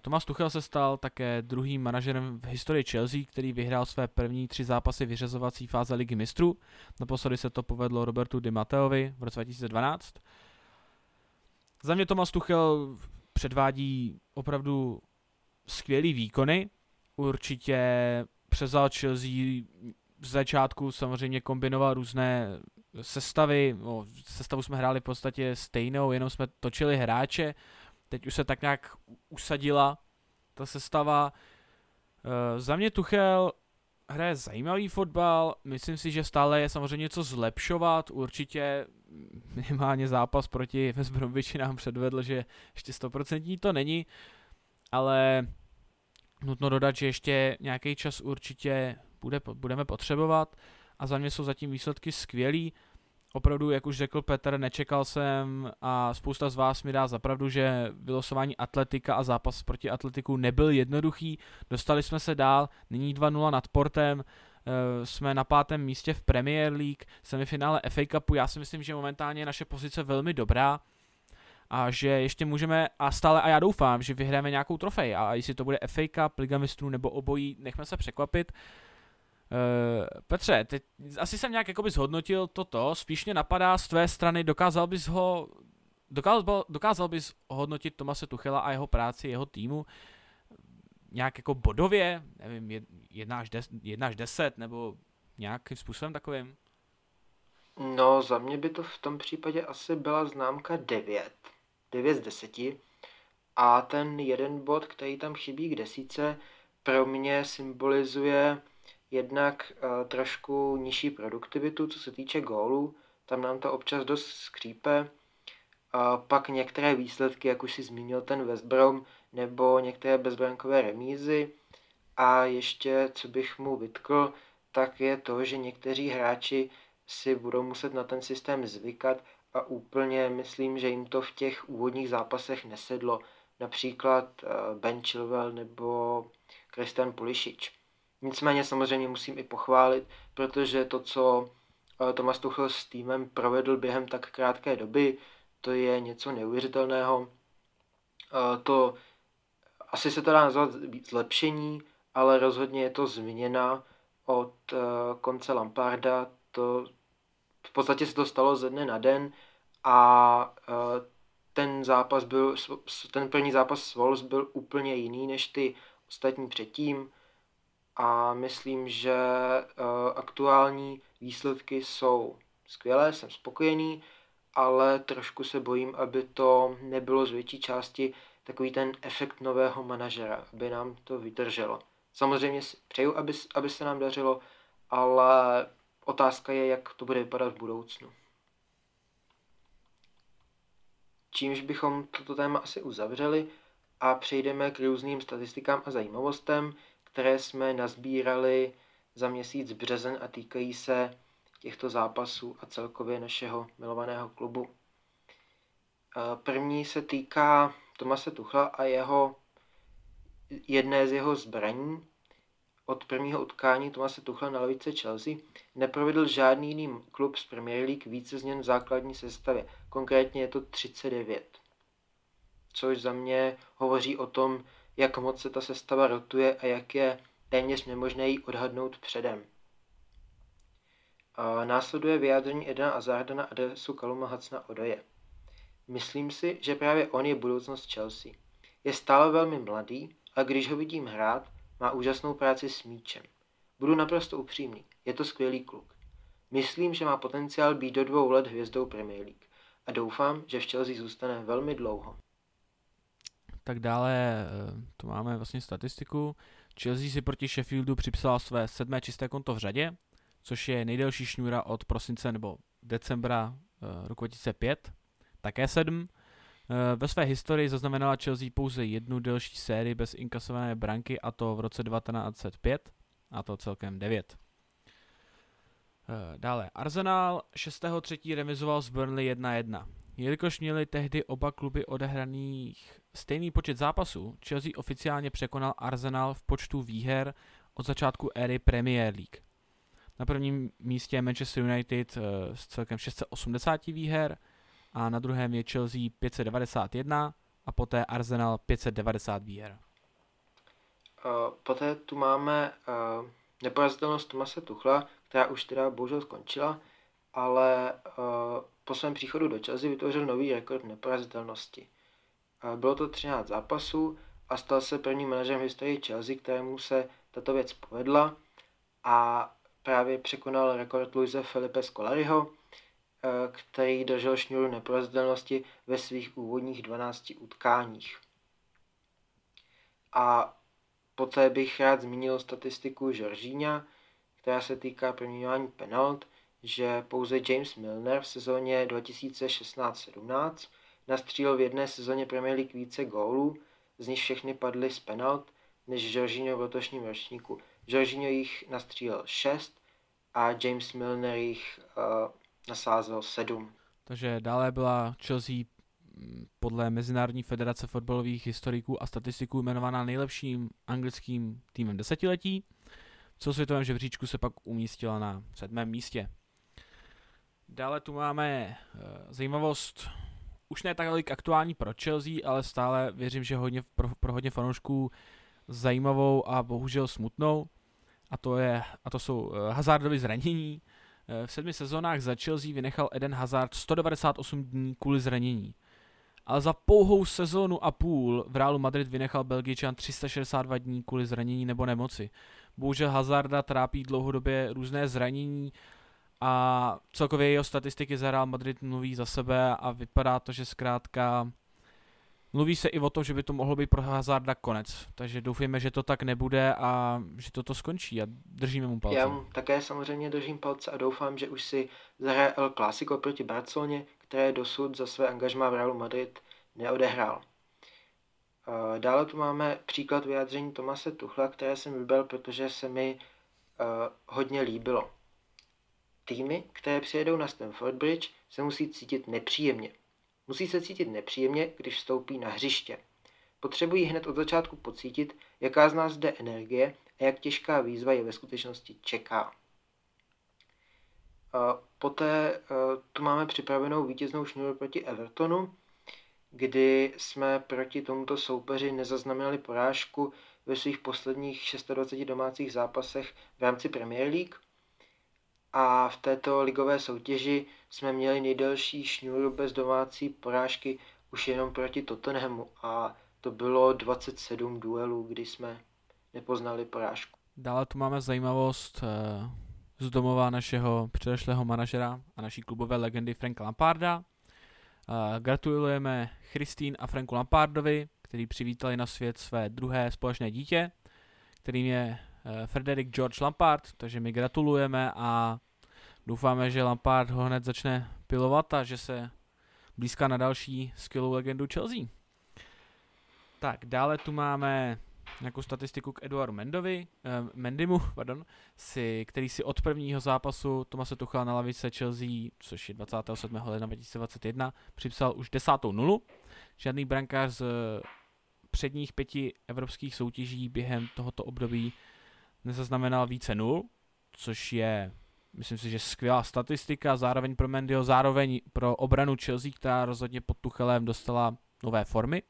Thomas Tuchel se stal také druhým manažerem v historii Chelsea, který vyhrál své první tři zápasy vyřazovací fáze Ligy mistrů. Naposledy se to povedlo Robertu Di Matteovi v roce dva tisíce dvanáct. Za mě Thomas Tuchel předvádí opravdu skvělý výkony. Určitě převzal Chelsea v začátku, samozřejmě kombinoval různé sestavy. No, sestavu jsme hráli v podstatě stejnou, jenom jsme točili hráče. Teď už se tak nějak usadila ta sestava. E, za mě Tuchel hraje zajímavý fotbal, myslím si, že stále je samozřejmě co zlepšovat, určitě minimálně zápas proti West Bromwichi nám předvedl, že ještě sto procent to není, ale nutno dodat, že ještě nějaký čas určitě bude, budeme potřebovat a za mě jsou zatím výsledky skvělý. Opravdu, jak už řekl Petr, nečekal jsem a spousta z vás mi dá za pravdu, že vylosování Atletika a zápas proti Atletiku nebyl jednoduchý. Dostali jsme se dál, nyní dva nula nad Portem, jsme na pátém místě v Premier League, semifinále F A Cupu. Já si myslím, že momentálně je naše pozice velmi dobrá a že ještě můžeme a stále, a já doufám, že vyhráme nějakou trofej a jestli to bude F A Cup, Liga mistrů nebo obojí, nechme se překvapit. Uh, Petře, teď asi jsem nějak jakoby zhodnotil toto, spíš mě napadá z tvé strany, dokázal bys ho, dokázal, dokázal bys hodnotit Thomase Tuchela a jeho práci, jeho týmu nějak jako bodově, nevím, jedna až deset nebo nějakým způsobem takovým? No, za mě by to v tom případě asi byla známka devět z deseti a ten jeden bod, který tam chybí k desíce, pro mě symbolizuje jednak uh, trošku nižší produktivitu, co se týče gólů, tam nám to občas dost skřípe. Uh, pak některé výsledky, jak už si zmínil ten West Brom, nebo některé bezbrankové remízy. A ještě, co bych mu vytkl, tak je to, že někteří hráči si budou muset na ten systém zvykat a úplně myslím, že jim to v těch úvodních zápasech nesedlo. Například uh, Ben Chilwell nebo Christian Pulisic. Nicméně samozřejmě musím i pochválit, protože to, co Thomas Tuchel s týmem provedl během tak krátké doby, to je něco neuvěřitelného. To asi se to dá nazvat zlepšení, ale rozhodně je to změna od konce Lamparda. To, v podstatě se to stalo ze dne na den a ten, zápas byl, ten první zápas s Wolves byl úplně jiný než ty ostatní předtím. A myslím, že uh, aktuální výsledky jsou skvělé, jsem spokojený, ale trošku se bojím, aby to nebylo z větší části takový ten efekt nového manažera, aby nám to vydrželo. Samozřejmě přeju, aby, aby se nám dařilo, ale otázka je, jak to bude vypadat v budoucnu. Čímž bychom toto téma asi uzavřeli a přejdeme k různým statistikám a zajímavostem, které jsme nazbírali za měsíc březen a týkají se těchto zápasů a celkově našeho milovaného klubu. První se týká Thomase Tuchela a jeho, jedné z jeho zbraní. Od prvního utkání Thomase Tuchela na lavice Chelsea neprovedl žádný jiný klub z Premier League více změn v základní sestavě. Konkrétně je to třicet devět, což za mě hovoří o tom, jak moc se ta sestava rotuje a jak je téměř nemožné ji odhadnout předem. A následuje vyjádření Edena Hazarda na adresu Calluma Hudsona-Odoie. Myslím si, že právě on je budoucnost Chelsea. Je stále velmi mladý a když ho vidím hrát, má úžasnou práci s míčem. Budu naprosto upřímný, je to skvělý kluk. Myslím, že má potenciál být do dvou let hvězdou Premier League a doufám, že v Chelsea zůstane velmi dlouho. Tak dále, tu máme vlastně statistiku. Chelsea si proti Sheffieldu připsala své sedmé čisté konto v řadě, což je nejdelší šňůra od prosince nebo decembra roku dva tisíce pět, také sedm. Ve své historii zaznamenala Chelsea pouze jednu delší sérii bez inkasované branky, a to v roce devatenáct set pět, a to celkem devět. Dále, Arsenal šestého třetího remizoval s Burnley jedna jedna. Jelikož měli tehdy oba kluby odehraných stejný počet zápasů, Chelsea oficiálně překonal Arsenal v počtu výher od začátku éry Premier League. Na prvním místě Manchester United s celkem šest set osmdesát výher a na druhém je Chelsea pět set devadesát jedna a poté Arsenal pět set devadesát výher. Poté tu máme neporazitelnost Thomase Tuchela, která už teda bohužel skončila, ale po svém příchodu do Chelsea vytvořil nový rekord neporazitelnosti. Bylo to třináct zápasů a stal se prvním manažerem v historii Chelsea, kterému se tato věc povedla a právě překonal rekord Luise Felipe Scolariho, který držel šňůru neporazitelnosti ve svých úvodních dvanácti utkáních. A poté bych rád zmínil statistiku Jorginha, která se týká proměňování penalt, že pouze James Milner v sezóně dva tisíce šestnáct sedmnáct nastřílil v jedné sezóně Premier League více gólů, z nich všechny padly z penalt, než Jorginho v letošním ročníku. Jorginho jich nastřílil šest a James Milner jich uh, nasázel sedm. Takže dále byla Chelsea podle Mezinárodní federace fotbalových historiků a statistiků jmenovaná nejlepším anglickým týmem desetiletí. V celosvětovém žebříčku se pak umístila na sedmém místě. Dále tu máme zajímavost, už ne tak aktuální pro Chelsea, ale stále věřím, že hodně, pro, pro hodně fanoušků zajímavou a bohužel smutnou. A to, je, a to jsou Hazardovy zranění. V sedmi sezónách za Chelsea vynechal Eden Hazard sto devadesát osm dní kvůli zranění. Ale za pouhou sezónu a půl v Realu Madrid vynechal Belgičan tři sta šedesát dva dní kvůli zranění nebo nemoci. Bohužel Hazarda trápí dlouhodobě různé zranění a celkově jeho statistiky za Real Madrid mluví za sebe a vypadá to, že zkrátka mluví se i o tom, že by to mohlo být pro Hazarda konec. Takže doufujeme, že to tak nebude a že toto skončí a držíme mu palce. Já mu také samozřejmě držím palce a doufám, že už si zahraje El Clásico proti Barceloně, které dosud za své angažmá v Realu Madrid neodehrál. Dále tu máme příklad vyjádření Thomase Tuchla, které jsem vybral, protože se mi uh, hodně líbilo. Týmy, které přijedou na Stamford Bridge, se musí cítit nepříjemně. Musí se cítit nepříjemně, když vstoupí na hřiště. Potřebují hned od začátku pocítit, jaká z nás zde energie a jak těžká výzva je ve skutečnosti čeká. Uh, poté uh, tu máme připravenou vítěznou šňůru proti Evertonu, kdy jsme proti tomuto soupeři nezaznamenali porážku ve svých posledních dvaceti šesti domácích zápasech v rámci Premier League. A v této ligové soutěži jsme měli nejdelší šňůru bez domácí porážky už jenom proti Tottenhamu a to bylo dvacet sedm duelů, kdy jsme nepoznali porážku. Dále tu máme zajímavost z domova našeho předešlého manažera a naší klubové legendy Franka Lamparda. Uh, gratulujeme Christine a Franku Lampardovi, kteří přivítali na svět své druhé společné dítě, kterým je uh, Frederick George Lampard, takže my gratulujeme a doufáme, že Lampard ho hned začne pilovat a že se blízká na další skvělou legendu Chelsea. Tak, dále tu máme nějakou statistiku k Eduardu Mendovi, eh, Mendimu, pardon, si, který si od prvního zápasu Thomase Tuchela na lavice Chelsea, což je dvacátého sedmého ledna dva tisíce dvacet jedna, připsal už desátou nulu. Žádný brankář z předních pěti evropských soutěží během tohoto období nezaznamenal více nul, což je, myslím si, že skvělá statistika, zároveň pro Mendyho, zároveň pro obranu Chelsea, která rozhodně pod Tuchelem dostala nové formy.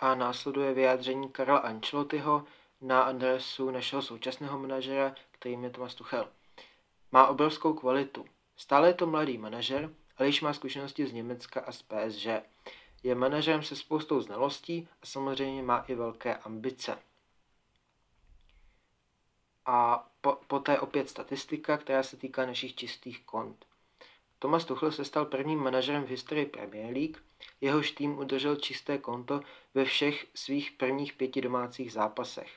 A následuje vyjádření Karla Ancelottiho na adresu našeho současného manažera, kterým je Thomas Tuchel. Má obrovskou kvalitu. Stále je to mladý manažer, ale již má zkušenosti z Německa a z P S G. Je manažerem se spoustou znalostí a samozřejmě má i velké ambice. A po, poté opět statistika, která se týká našich čistých kont. Thomas Tuchel se stal prvním manažerem v historii Premier League, jehož tým udržel čisté konto ve všech svých prvních pěti domácích zápasech.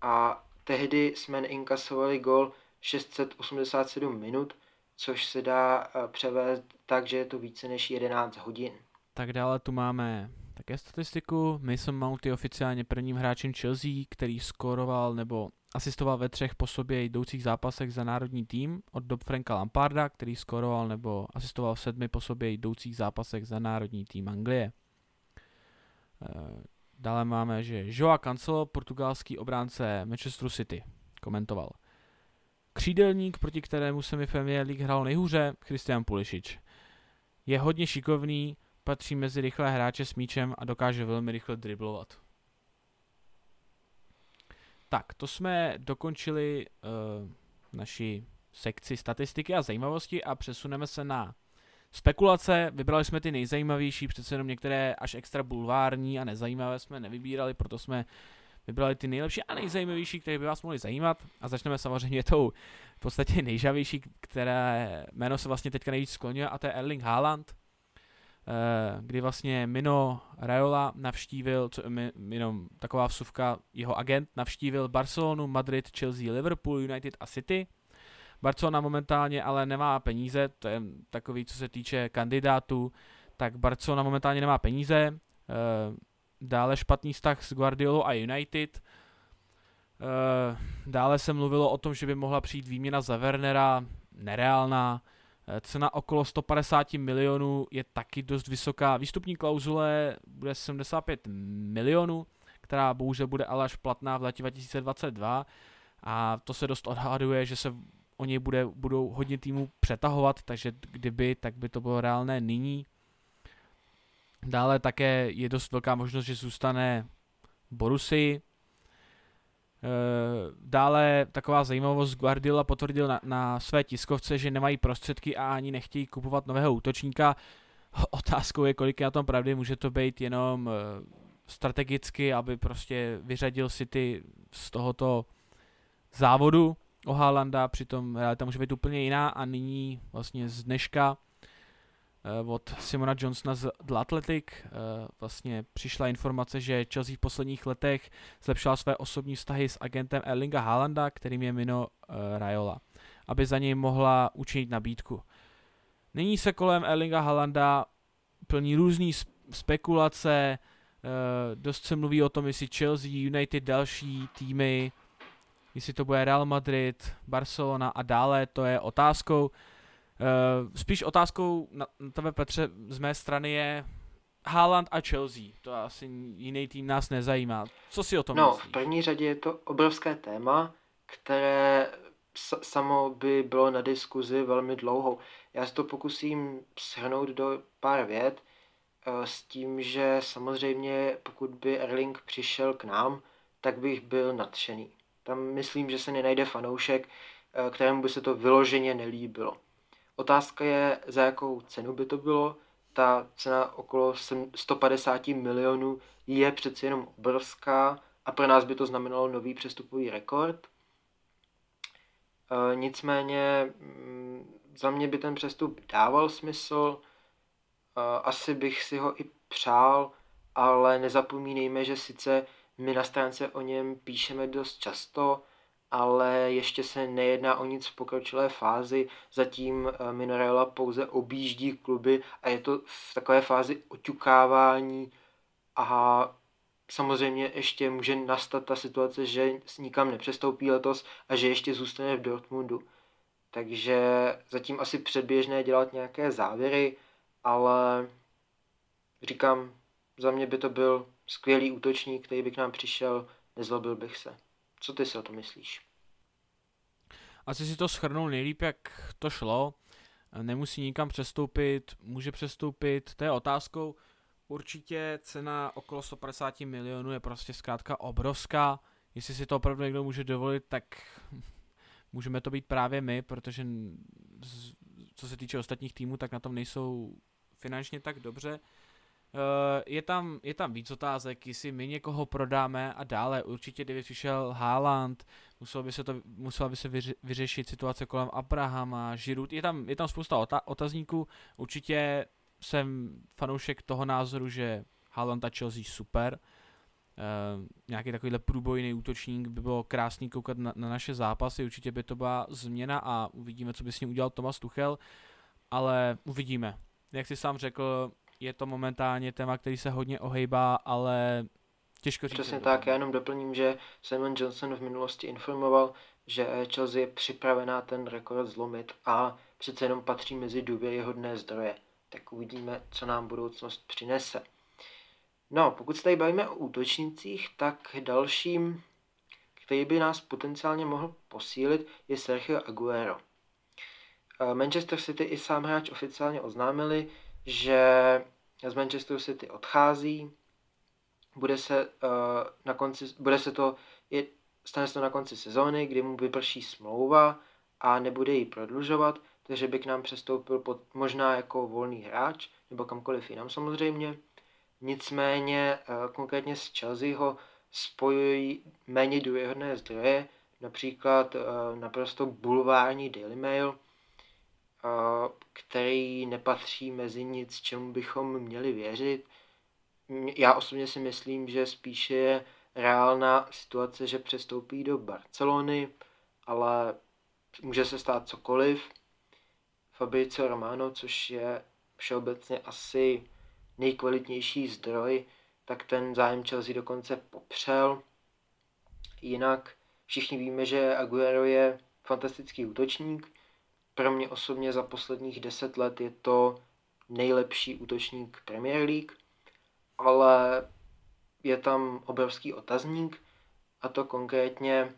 A tehdy jsme neinkasovali gól šest set osmdesát sedm minut, což se dá převést tak, že je to více než jedenáct hodin. Tak dále tu máme také statistiku. Mason Mount je oficiálně prvním hráčem Chelsea, který skoroval nebo asistoval ve třech po sobě jdoucích zápasech za národní tým od dob Franka Lamparda, který skoroval nebo asistoval v sedmi po sobě jdoucích zápasech za národní tým Anglie. Dále máme, že João Cancelo, portugalský obránce Manchesteru City, komentoval. Křídelník, proti kterému se mi v Premier League hrál nejhůře, Christian Pulisic. Je hodně šikovný, patří mezi rychlé hráče s míčem a dokáže velmi rychle driblovat. Tak, to jsme dokončili uh, naši sekci statistiky a zajímavosti a přesuneme se na Spekulace, vybrali jsme ty nejzajímavější, přece jenom některé až extra bulvární a nezajímavé jsme nevybírali, proto jsme vybrali ty nejlepší a nejzajímavější, které by vás mohly zajímat. A začneme samozřejmě tou v podstatě nejžavější, které jméno se vlastně teďka nejvíc skloňuje, a to je Erling Haaland, kdy vlastně Mino Raiola navštívil, jenom taková vsuvka, jeho agent navštívil Barcelonu, Madrid, Chelsea, Liverpool, United a City. Barcelona momentálně ale nemá peníze, to je takový, co se týče kandidátů, tak Barcelona momentálně nemá peníze, dále špatný vztah s Guardiolou a United, dále se mluvilo o tom, že by mohla přijít výměna za Wernera, nereálná, cena okolo sto padesát milionů je taky dost vysoká, výstupní klauzule bude sedmdesát pět milionů, která bohužel bude ale až platná v letě dva tisíce dvacet dva, a to se dost odhaduje, že se o něj bude, budou hodně týmů přetahovat, takže kdyby, tak by to bylo reálné nyní. Dále také je dost velká možnost, že zůstane Borussii. E, dále taková zajímavost, Guardiola potvrdil na, na své tiskovce, že nemají prostředky a ani nechtějí kupovat nového útočníka. Otázkou je, kolik je na tom pravdy, může to být jenom strategicky, aby prostě vyřadil City z tohoto závodu o Haalanda, přitom realita může být úplně jiná. A nyní vlastně z dneška od Simona Johnsona z The Athletic vlastně přišla informace, že Chelsea v posledních letech zlepšila své osobní vztahy s agentem Erlinga Haalanda, kterým je Mino Raiola, aby za něj mohla učinit nabídku. Nyní se kolem Erlinga Haalanda plní různé spekulace, dost se mluví o tom, jestli Chelsea, United, další týmy, jestli to bude Real Madrid, Barcelona a dále, to je otázkou. E, spíš otázkou na, na tebe, Petře, z mé strany je Haaland a Chelsea. To asi jiný tým nás nezajímá. Co si o tom no, myslíš? No, v první řadě je to obrovské téma, které s- samo by bylo na diskuzi velmi dlouho. Já se to pokusím shrnout do pár vět e, s tím, že samozřejmě pokud by Erling přišel k nám, tak bych byl nadšený. Tam myslím, že se nenajde fanoušek, kterému by se to vyloženě nelíbilo. Otázka je, za jakou cenu by to bylo. Ta cena okolo sto padesát milionů je přeci jenom obrovská a pro nás by to znamenalo nový přestupový rekord. Nicméně za mě by ten přestup dával smysl. Asi bych si ho i přál, ale nezapomínejme, že sice my na stránce o něm píšeme dost často, ale ještě se nejedná o nic v pokročilé fázi. Zatím Mino Raiola pouze objíždí kluby a je to v takové fázi oťukávání. A samozřejmě ještě může nastat ta situace, že nikam nepřestoupí letos a že ještě zůstane v Dortmundu. Takže zatím asi předběžné dělat nějaké závěry, ale říkám, za mě by to byl skvělý útočník, který by k nám přišel, nezlobil bych se. Co ty si o tom myslíš? Asi si to shrnul nejlíp, jak to šlo. Nemusí nikam přestoupit, může přestoupit, to je otázkou. Určitě cena okolo sto padesát milionů je prostě zkrátka obrovská. Jestli si to opravdu někdo může dovolit, tak můžeme to být právě my, protože co se týče ostatních týmů, tak na tom nejsou finančně tak dobře. Je tam, je tam víc otázek, jestli my někoho prodáme a dále. Určitě, kdyby přišel Haaland, musel by se to, musela by se vyři, vyřešit situace kolem Abrahama, Giroud. Je tam, je tam spousta ota, otazníků. Určitě jsem fanoušek toho názoru, že Haaland a Chelsea super. Uh, nějaký takovýhle průbojný útočník by bylo krásný koukat na, na naše zápasy. Určitě by to byla změna a uvidíme, co by s ním udělal Thomas Tuchel. Ale uvidíme. Jak jsi sám řekl, je to momentálně téma, který se hodně ohejbá, ale těžko říct. Přesně tak, já jenom doplním, že Simon Johnson v minulosti informoval, že Chelsea je připravená ten rekord zlomit a přece jenom patří mezi důvěryhodné zdroje. Tak uvidíme, co nám budoucnost přinese. No, pokud se tady bavíme o útočnících, tak dalším, který by nás potenciálně mohl posílit, je Sergio Agüero. Manchester City i sám hráč oficiálně oznámili, že z Manchesteru City odchází, bude se, uh, na konci, bude se to, je, stane se to na konci sezóny, kdy mu vyprší smlouva a nebude ji prodlužovat, takže by k nám přestoupil pod, možná jako volný hráč nebo kamkoliv jinam samozřejmě. Nicméně konkrétně s Chelsea ho spojují méně důvěrné zdroje, například naprosto bulvární Daily Mail, který nepatří mezi nic, čemu bychom měli věřit. Já osobně si myslím, že spíše je reálná situace, že přestoupí do Barcelony, ale může se stát cokoliv. Fabrizio Romano, což je všeobecně asi nejkvalitnější zdroj, tak ten zájem Chelsea dokonce popřel. Jinak všichni víme, že Agüero je fantastický útočník. Pro mě osobně za posledních deset let je to nejlepší útočník Premier League, ale je tam obrovský otazník, a to konkrétně,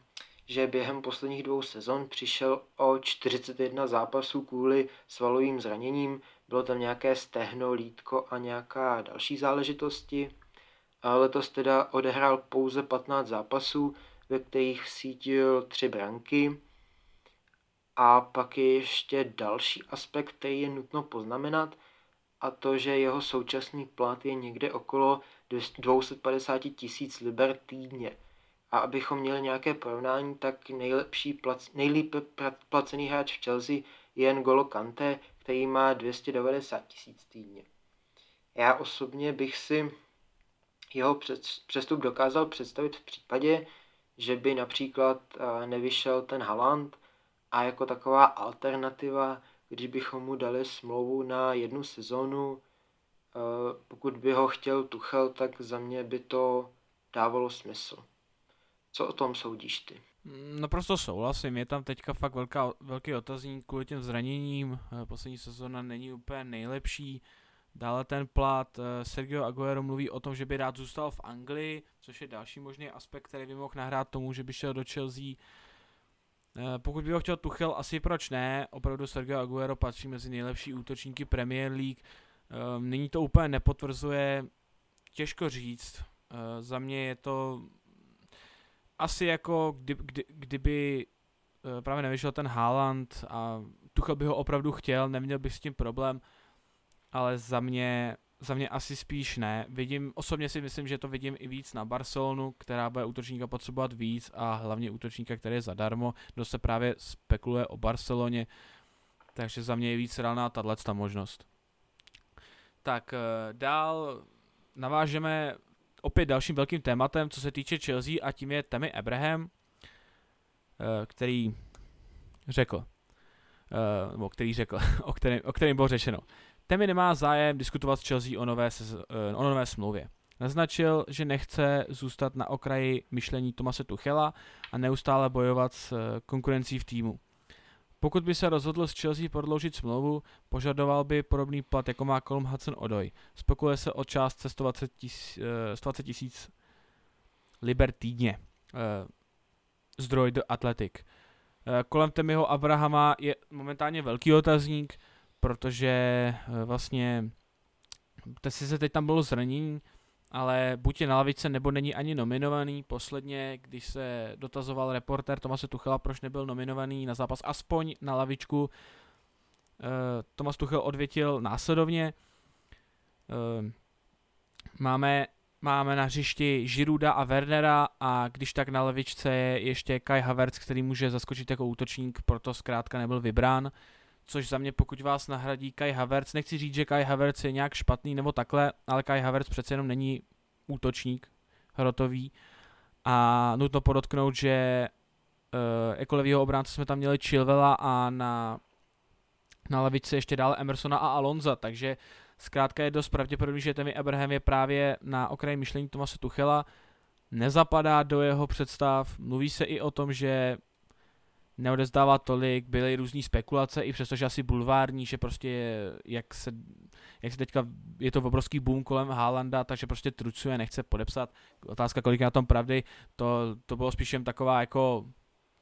že během posledních dvou sezon přišel o čtyřicet jedna zápasů kvůli svalovým zraněním. Bylo tam nějaké stehno, lítko a nějaká další záležitosti. A letos teda odehrál pouze patnáct zápasů, ve kterých sítil tři branky. A pak je ještě další aspekt, který je nutno poznamenat, a to, že jeho současný plat je někde okolo dvě stě padesát tisíc liber týdně. A abychom měli nějaké porovnání, tak nejlepší plac, nejlíp placený hráč v Chelsea je N'Golo Kanté, který má dvě stě devadesát tisíc týdně. Já osobně bych si jeho přestup dokázal představit v případě, že by například nevyšel ten Haaland, a jako taková alternativa, když bychom mu dali smlouvu na jednu sezónu, pokud by ho chtěl Tuchel, tak za mě by to dávalo smysl. Co o tom soudíš ty? Naprosto souhlasím, je tam teďka fakt velká, velký otazník kvůli těm zraněním, poslední sezona není úplně nejlepší, dále ten plat, Sergio Agüero mluví o tom, že by rád zůstal v Anglii, což je další možný aspekt, který by mohl nahrát tomu, že by šel do Chelsea. Pokud by ho chtěl Tuchel, asi proč ne, opravdu Sergio Agüero patří mezi nejlepší útočníky Premier League, nyní to úplně nepotvrzuje, těžko říct, za mě je to asi jako kdy, kdy, kdyby právě nevyšel ten Haaland a Tuchel by ho opravdu chtěl, neměl bych s tím problém, ale za mě, za mě asi spíš ne. Vidím, osobně si myslím, že to vidím i víc na Barcelonu, která bude útočníka potřebovat víc a hlavně útočníka, který je zadarmo, kdo se právě spekuluje o Barceloně, takže za mě je víc reálná tato možnost. Tak dál navážeme opět dalším velkým tématem, co se týče Chelsea, a tím je Tammy Abraham, který řekl, nebo který řekl, o kterém, o kterém bylo řečeno. Tammy nemá zájem diskutovat s Chelsea o nové, o nové smlouvě. Naznačil, že nechce zůstat na okraji myšlení Thomase Tuchela a neustále bojovat s konkurencí v týmu. Pokud by se rozhodl s Chelsea prodloužit smlouvu, požadoval by podobný plat, jako má Callum Hudson-Odoi. Spekuluje se o částce sto dvacet tisíc liber týdně. Zdroj The Athletic. Kolem Tammyho Abrahama je momentálně velký otazník, protože vlastně si se teď tam bylo zranění, ale buď je na lavice, nebo není ani nominovaný. Posledně, když se dotazoval reportér Thomase Tuchela, proč nebyl nominovaný na zápas aspoň na lavičku, eh, Thomas Tuchel odvětil následovně. Eh, máme, máme na hřišti Girouda a Wernera a když tak na lavičce je ještě Kai Havertz, který může zaskočit jako útočník, proto zkrátka nebyl vybrán. Což za mě, pokud vás nahradí Kai Havertz, nechci říct, že Kai Havertz je nějak špatný nebo takhle, ale Kai Havertz přece jenom není útočník hrotový a nutno podotknout, že uh, jako levýho obránce jsme tam měli Chilwella a na, na levici ještě dále Emersona a Alonza, takže zkrátka je dost pravděpodobný, že Tammy Abraham je právě na okraji myšlení Thomase Tuchela, nezapadá do jeho představ, mluví se i o tom, že neodezdává tolik, byly různý spekulace, i přestože asi bulvární, že prostě je, jak se, jak se teďka, je to obrovský boom kolem Haalanda, takže prostě trucuje, nechce podepsat. Otázka, kolik je na tom pravdy, to, to bylo spíš jen taková jako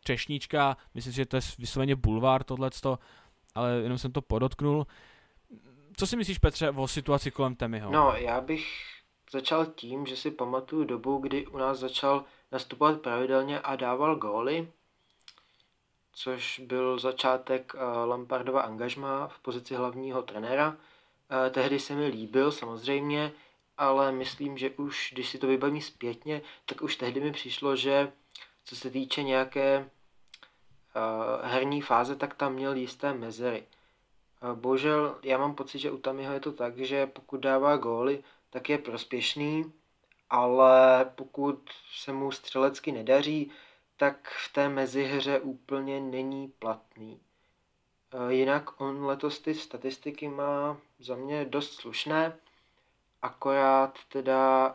třešnička, myslím si, že to je vysloveně bulvár tohleto, ale jenom jsem to podotknul. Co si myslíš, Petře, o situaci kolem Tammyho? No, já bych začal tím, že si pamatuju dobu, kdy u nás začal nastupovat pravidelně a dával góly. což byl začátek Lampardova angažmá v pozici hlavního trenéra. Tehdy se mi líbil samozřejmě, ale myslím, že už, když si to vybavím zpětně, tak už tehdy mi přišlo, že co se týče nějaké herní fáze, tak tam měl jisté mezery. Bohužel já mám pocit, že u Tammyho je to tak, že pokud dává góly, tak je prospěšný, ale pokud se mu střelecky nedaří, tak v té mezihře úplně není platný. Jinak on letos ty statistiky má za mě dost slušné, akorát teda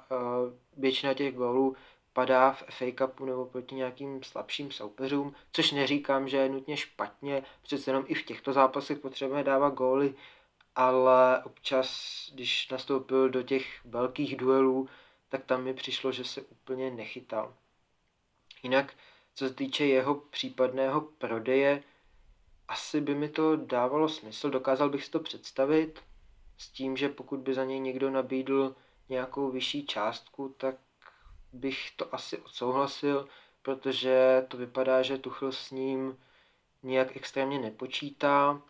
většina těch gólů padá v F A Cupu nebo proti nějakým slabším soupeřům, což neříkám, že je nutně špatně, přece jenom i v těchto zápasech potřebujeme dávat góly, ale občas, když nastoupil do těch velkých duelů, tak tam mi přišlo, že se úplně nechytal. Jinak, co se týče jeho případného prodeje, asi by mi to dávalo smysl, dokázal bych si to představit, s tím, že pokud by za něj někdo nabídl nějakou vyšší částku, tak bych to asi odsouhlasil, protože to vypadá, že Tuchel s ním nějak extrémně nepočítá.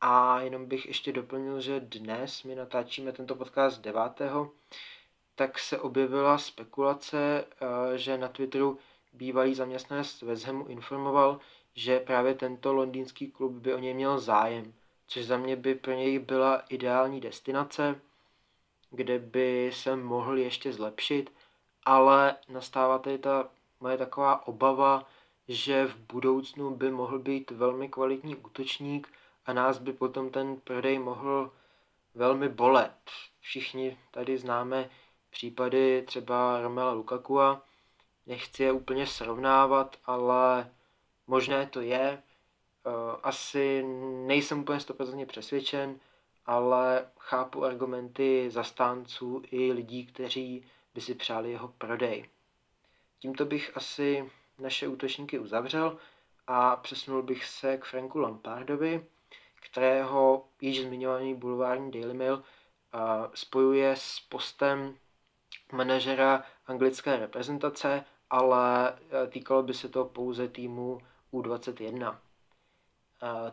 A jenom bych ještě doplnil, že dnes, my natáčíme tento podcast devátého, tak se objevila spekulace, že na Twitteru bývalý zaměstnanec West Hamu informoval, že právě tento londýnský klub by o něj měl zájem, což za mě by pro něj byla ideální destinace, kde by se mohl ještě zlepšit, ale nastává tady ta moje taková obava, že v budoucnu by mohl být velmi kvalitní útočník a nás by potom ten prodej mohl velmi bolet. Všichni tady známe případy třeba Romela Lukakua, nechci je úplně srovnávat, ale možné to je. Asi nejsem úplně stoprocentně přesvědčen, ale chápu argumenty zastánců i lidí, kteří by si přáli jeho prodej. Tímto bych asi naše útočníky uzavřel a přesunul bych se k Franku Lampardovi, kterého již zmiňovaný bulvární Daily Mail spojuje s postem manažera anglické reprezentace, ale týkalo by se to pouze týmu U dvacet jedna.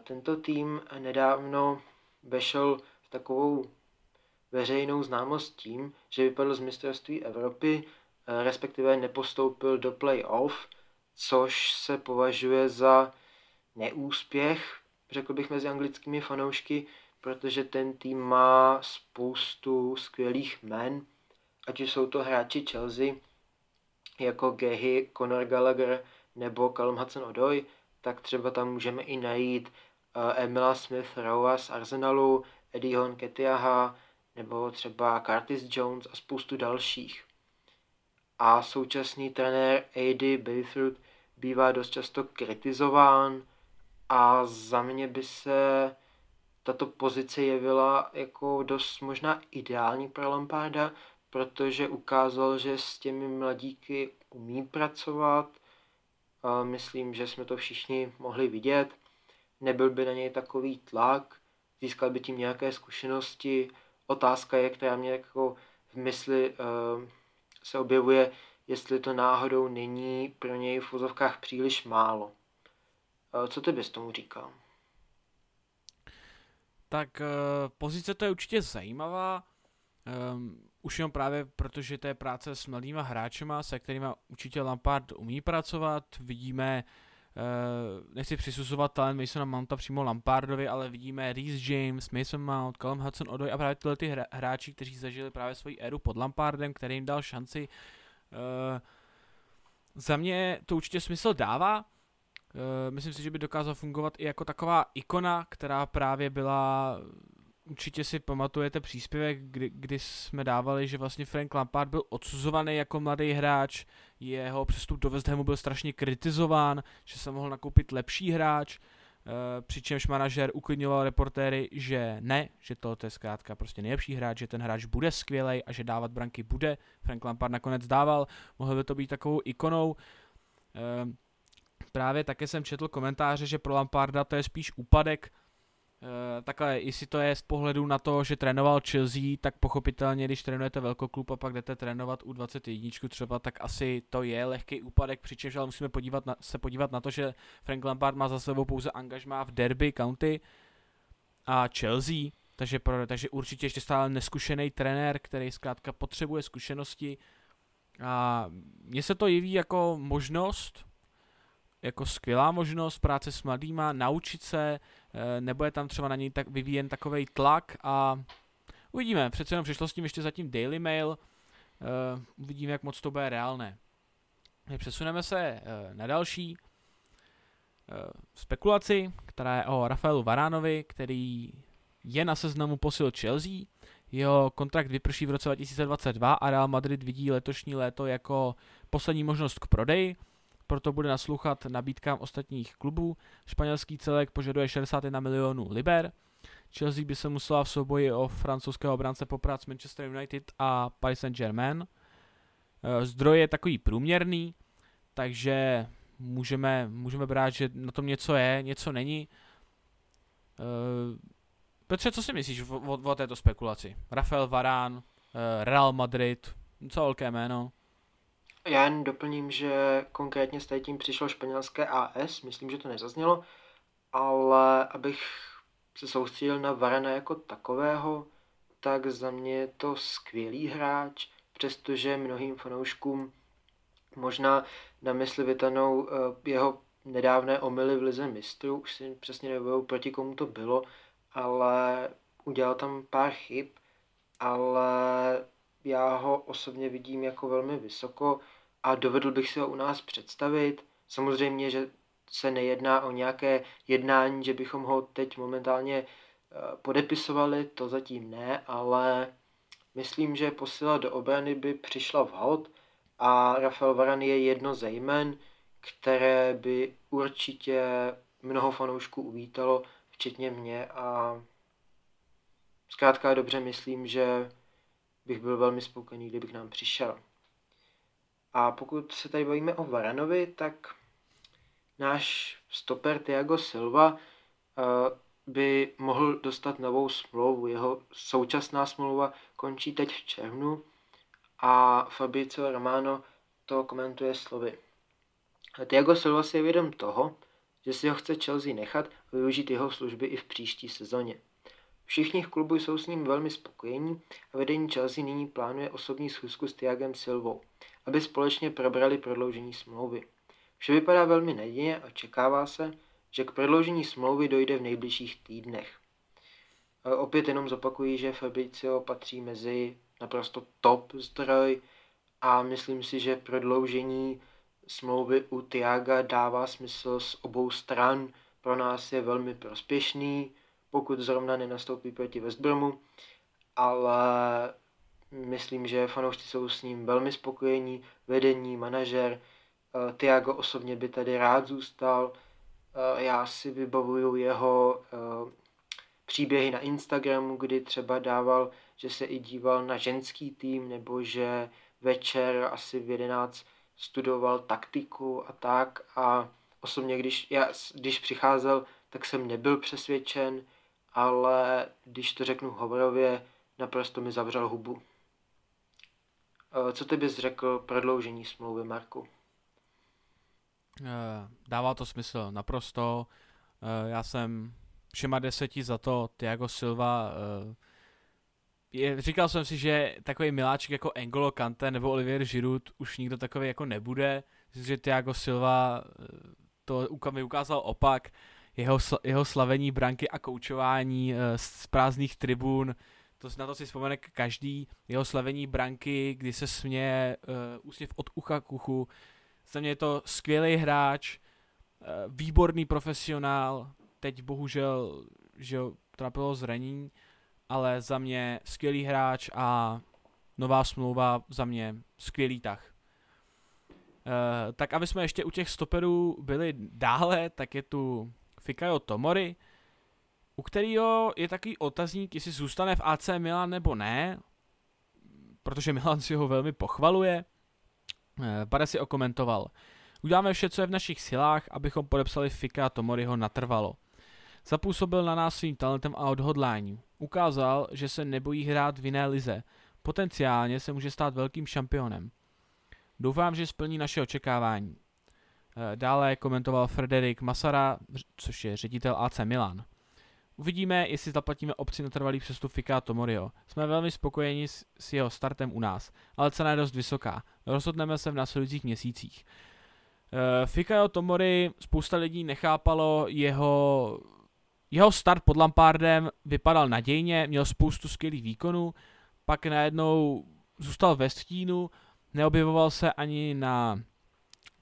Tento tým nedávno vešel v takovou veřejnou známost tím, že vypadl z mistrovství Evropy, respektive nepostoupil do play-off, což se považuje za neúspěch, řekl bych, mezi anglickými fanoušky, protože ten tým má spoustu skvělých jmen, ať už jsou to hráči Chelsea, jako Guéhi, Conor Gallagher nebo Callum Hudson-Odoi, tak třeba tam můžeme i najít Emila Smith-Rowa z Arsenalu, Eddieho Nketiaha, nebo třeba Curtis Jones a spoustu dalších. A současný trenér A D Beathroyd bývá dost často kritizován a za mě by se tato pozice jevila jako dost možná ideální pro Lamparda, protože ukázal, že s těmi mladíky umí pracovat. Myslím, že jsme to všichni mohli vidět. Nebyl by na něj takový tlak, získal by tím nějaké zkušenosti. Otázka je, která mě jako v mysli uh, se objevuje, jestli to náhodou není pro něj v uvozovkách příliš málo. Uh, co ty bys tomu říkal? Tak uh, pozice to je určitě zajímavá, um, už jenom právě protože to je práce s mladýma hráčema, se kterýma určitě Lampard umí pracovat, vidíme, Uh, nechci přisuzovat talent Masona Mounta přímo Lampardovi, ale vidíme Reece James, Mason Mount, Callum Hudson-Odoi a právě tyhle ty hra- hráči, kteří zažili právě svoji éru pod Lampardem, který jim dal šanci. Uh, za mě to určitě smysl dává. Uh, myslím si, že by dokázal fungovat i jako taková ikona, která právě byla, určitě si pamatujete příspěvek, kdy, kdy jsme dávali, že vlastně Frank Lampard byl odsuzovaný jako mladý hráč, jeho přestup do West Hamu byl strašně kritizován, že se mohl nakoupit lepší hráč, přičemž manažer uklidňoval reportéry, že ne, že to je zkrátka prostě nejlepší hráč, že ten hráč bude skvělej a že dávat branky bude. Frank Lampard nakonec dával, mohl by to být takovou ikonou. Právě také jsem četl komentáře, že pro Lamparda to je spíš úpadek, Takhle, jestli to je z pohledu na to, že trénoval Chelsea, tak pochopitelně, když trénujete velkoklub a pak jdete trénovat U dvacet jedna třeba, tak asi to je lehký úpadek, přičemž ale musíme podívat na, se podívat na to, že Frank Lampard má za sebou pouze angažmá v Derby County a Chelsea, takže, pro, takže určitě ještě stále neskušený trenér, který zkrátka potřebuje zkušenosti a mně se to jeví jako možnost, jako skvělá možnost práce s mladýma, naučit se, nebo je tam třeba na něj tak vyvíjen takovej tlak a uvidíme, přece jenom přišlo s tím ještě zatím Daily Mail, uvidíme, jak moc to bude reálné. Přesuneme se na další spekulaci, která je o Rafaelu Varánovi, který je na seznamu posil Chelsea, jeho kontrakt vyprší v roce dva tisíce dvacet dva a Real Madrid vidí letošní léto jako poslední možnost k prodeji, proto bude naslouchat nabídkám ostatních klubů. Španělský celek požaduje šedesát jedna milionů liber. Chelsea by se musela v souboji o francouzského obránce poprát s Manchester United a Paris Saint-Germain. Zdroj je takový průměrný, takže můžeme, můžeme brát, že na tom něco je, něco není. Petře, co si myslíš o, o, o této spekulaci? Rafael Varane, Real Madrid, co velké jméno? Já jen doplním, že konkrétně s tím přišlo španělské A S, myslím, že to nezaznělo, ale abych se soustředil na Varana jako takového, tak za mě je to skvělý hráč, přestože mnohým fanouškům možná na mysli vytanou jeho nedávné omyly v lize mistrů, už si přesně nevybavuju, proti komu to bylo, ale udělal tam pár chyb, ale já ho osobně vidím jako velmi vysoko, a dovedl bych si ho u nás představit. Samozřejmě, že se nejedná o nějaké jednání, že bychom ho teď momentálně podepisovali, to zatím ne, ale myslím, že posila do obrany by přišla vhod a Rafael Varane je jedno ze jmen, které by určitě mnoho fanoušků uvítalo, včetně mě, a zkrátka dobře myslím, že bych byl velmi spokojený, kdyby k nám přišel. A pokud se tady bavíme o Varanovi, tak náš stoper Thiago Silva uh, by mohl dostat novou smlouvu. Jeho současná smlouva končí teď v červnu a Fabrizio Romano to komentuje slovy. Thiago Silva si je vědom toho, že si ho chce Chelsea nechat a využít jeho služby i v příští sezóně. Všichni v klubu jsou s ním velmi spokojení a vedení Chelsea nyní plánuje osobní schůzku s Thiagem Silvou, aby společně probrali prodloužení smlouvy. Vše vypadá velmi nadějně a očekává se, že k prodloužení smlouvy dojde v nejbližších týdnech. Opět jenom zopakuji, že Fabrizio patří mezi naprosto top zdroj a myslím si, že prodloužení smlouvy u Thiaga dává smysl z obou stran, pro nás je velmi prospěšný, pokud zrovna nenastoupí proti West Bromu, ale myslím, že fanoušci jsou s ním velmi spokojení, vedení, manažer, Thiago osobně by tady rád zůstal, já si vybavuju jeho příběhy na Instagramu, kdy třeba dával, že se i díval na ženský tým, nebo že večer asi v jedenáct studoval taktiku a tak, a osobně, když, já, když přicházel, tak jsem nebyl přesvědčen, ale když to řeknu hovorově, naprosto mi zavřel hubu. Co ty bys řekl prodloužení smlouvy, Marku? Dává to smysl naprosto. Já jsem všema deseti za to. Thiago Silva, je, říkal jsem si, že takový miláček jako N'Golo Kanté nebo Olivier Giroud už nikdo takový jako nebude. Myslím, že Thiago Silva to mi ukázal opak. Jeho, jeho slavení branky a koučování z prázdných tribun, to, na to si vzpomene každý, jeho slavení branky, kdy se směje uh, úsměv od ucha k uchu. Za mě je to skvělý hráč, uh, výborný profesionál, teď bohužel, že ho trápilo zranění, ale za mě skvělý hráč a nová smlouva za mě skvělý tah. Uh, tak aby jsme ještě u těch stoperů byli dále, tak je tu Fikayo Tomori, u kterého je takový otazník, jestli zůstane v A C Milan nebo ne, protože Milan si ho velmi pochvaluje. Bada si okomentoval. Uděláme vše, co je v našich silách, abychom podepsali Fika a Tomoriho natrvalo. Zapůsobil na nás svým talentem a odhodláním. Ukázal, že se nebojí hrát v jiné lize. Potenciálně se může stát velkým šampionem. Doufám, že splní naše očekávání. Dále komentoval Frederik Massara, což je ředitel A C Milan. Uvidíme, jestli zaplatíme opci na trvalý přestup Fikaja Tomoriho. Jsme velmi spokojeni s, s jeho startem u nás, ale cena je dost vysoká. Rozhodneme se v následujících měsících. E, Fikayo Tomori, spousta lidí nechápalo, jeho, jeho start pod Lampardem vypadal nadějně, měl spoustu skvělých výkonů, pak najednou zůstal ve stínu, neobjevoval se ani na,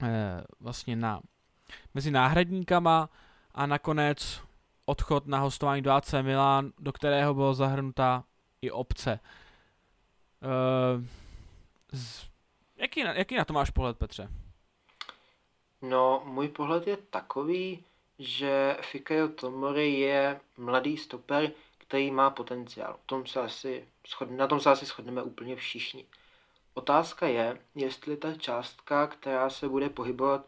e, vlastně na, mezi náhradníkama a nakonec odchod na hostování do A C Milan, do kterého byla zahrnuta i opce. Ehm, z, jaký, jaký na to máš pohled, Petře? No, můj pohled je takový, že Fikayo Tomori je mladý stoper, který má potenciál. Tom se asi, na tom se asi shodneme úplně všichni. Otázka je, jestli ta částka, která se bude pohybovat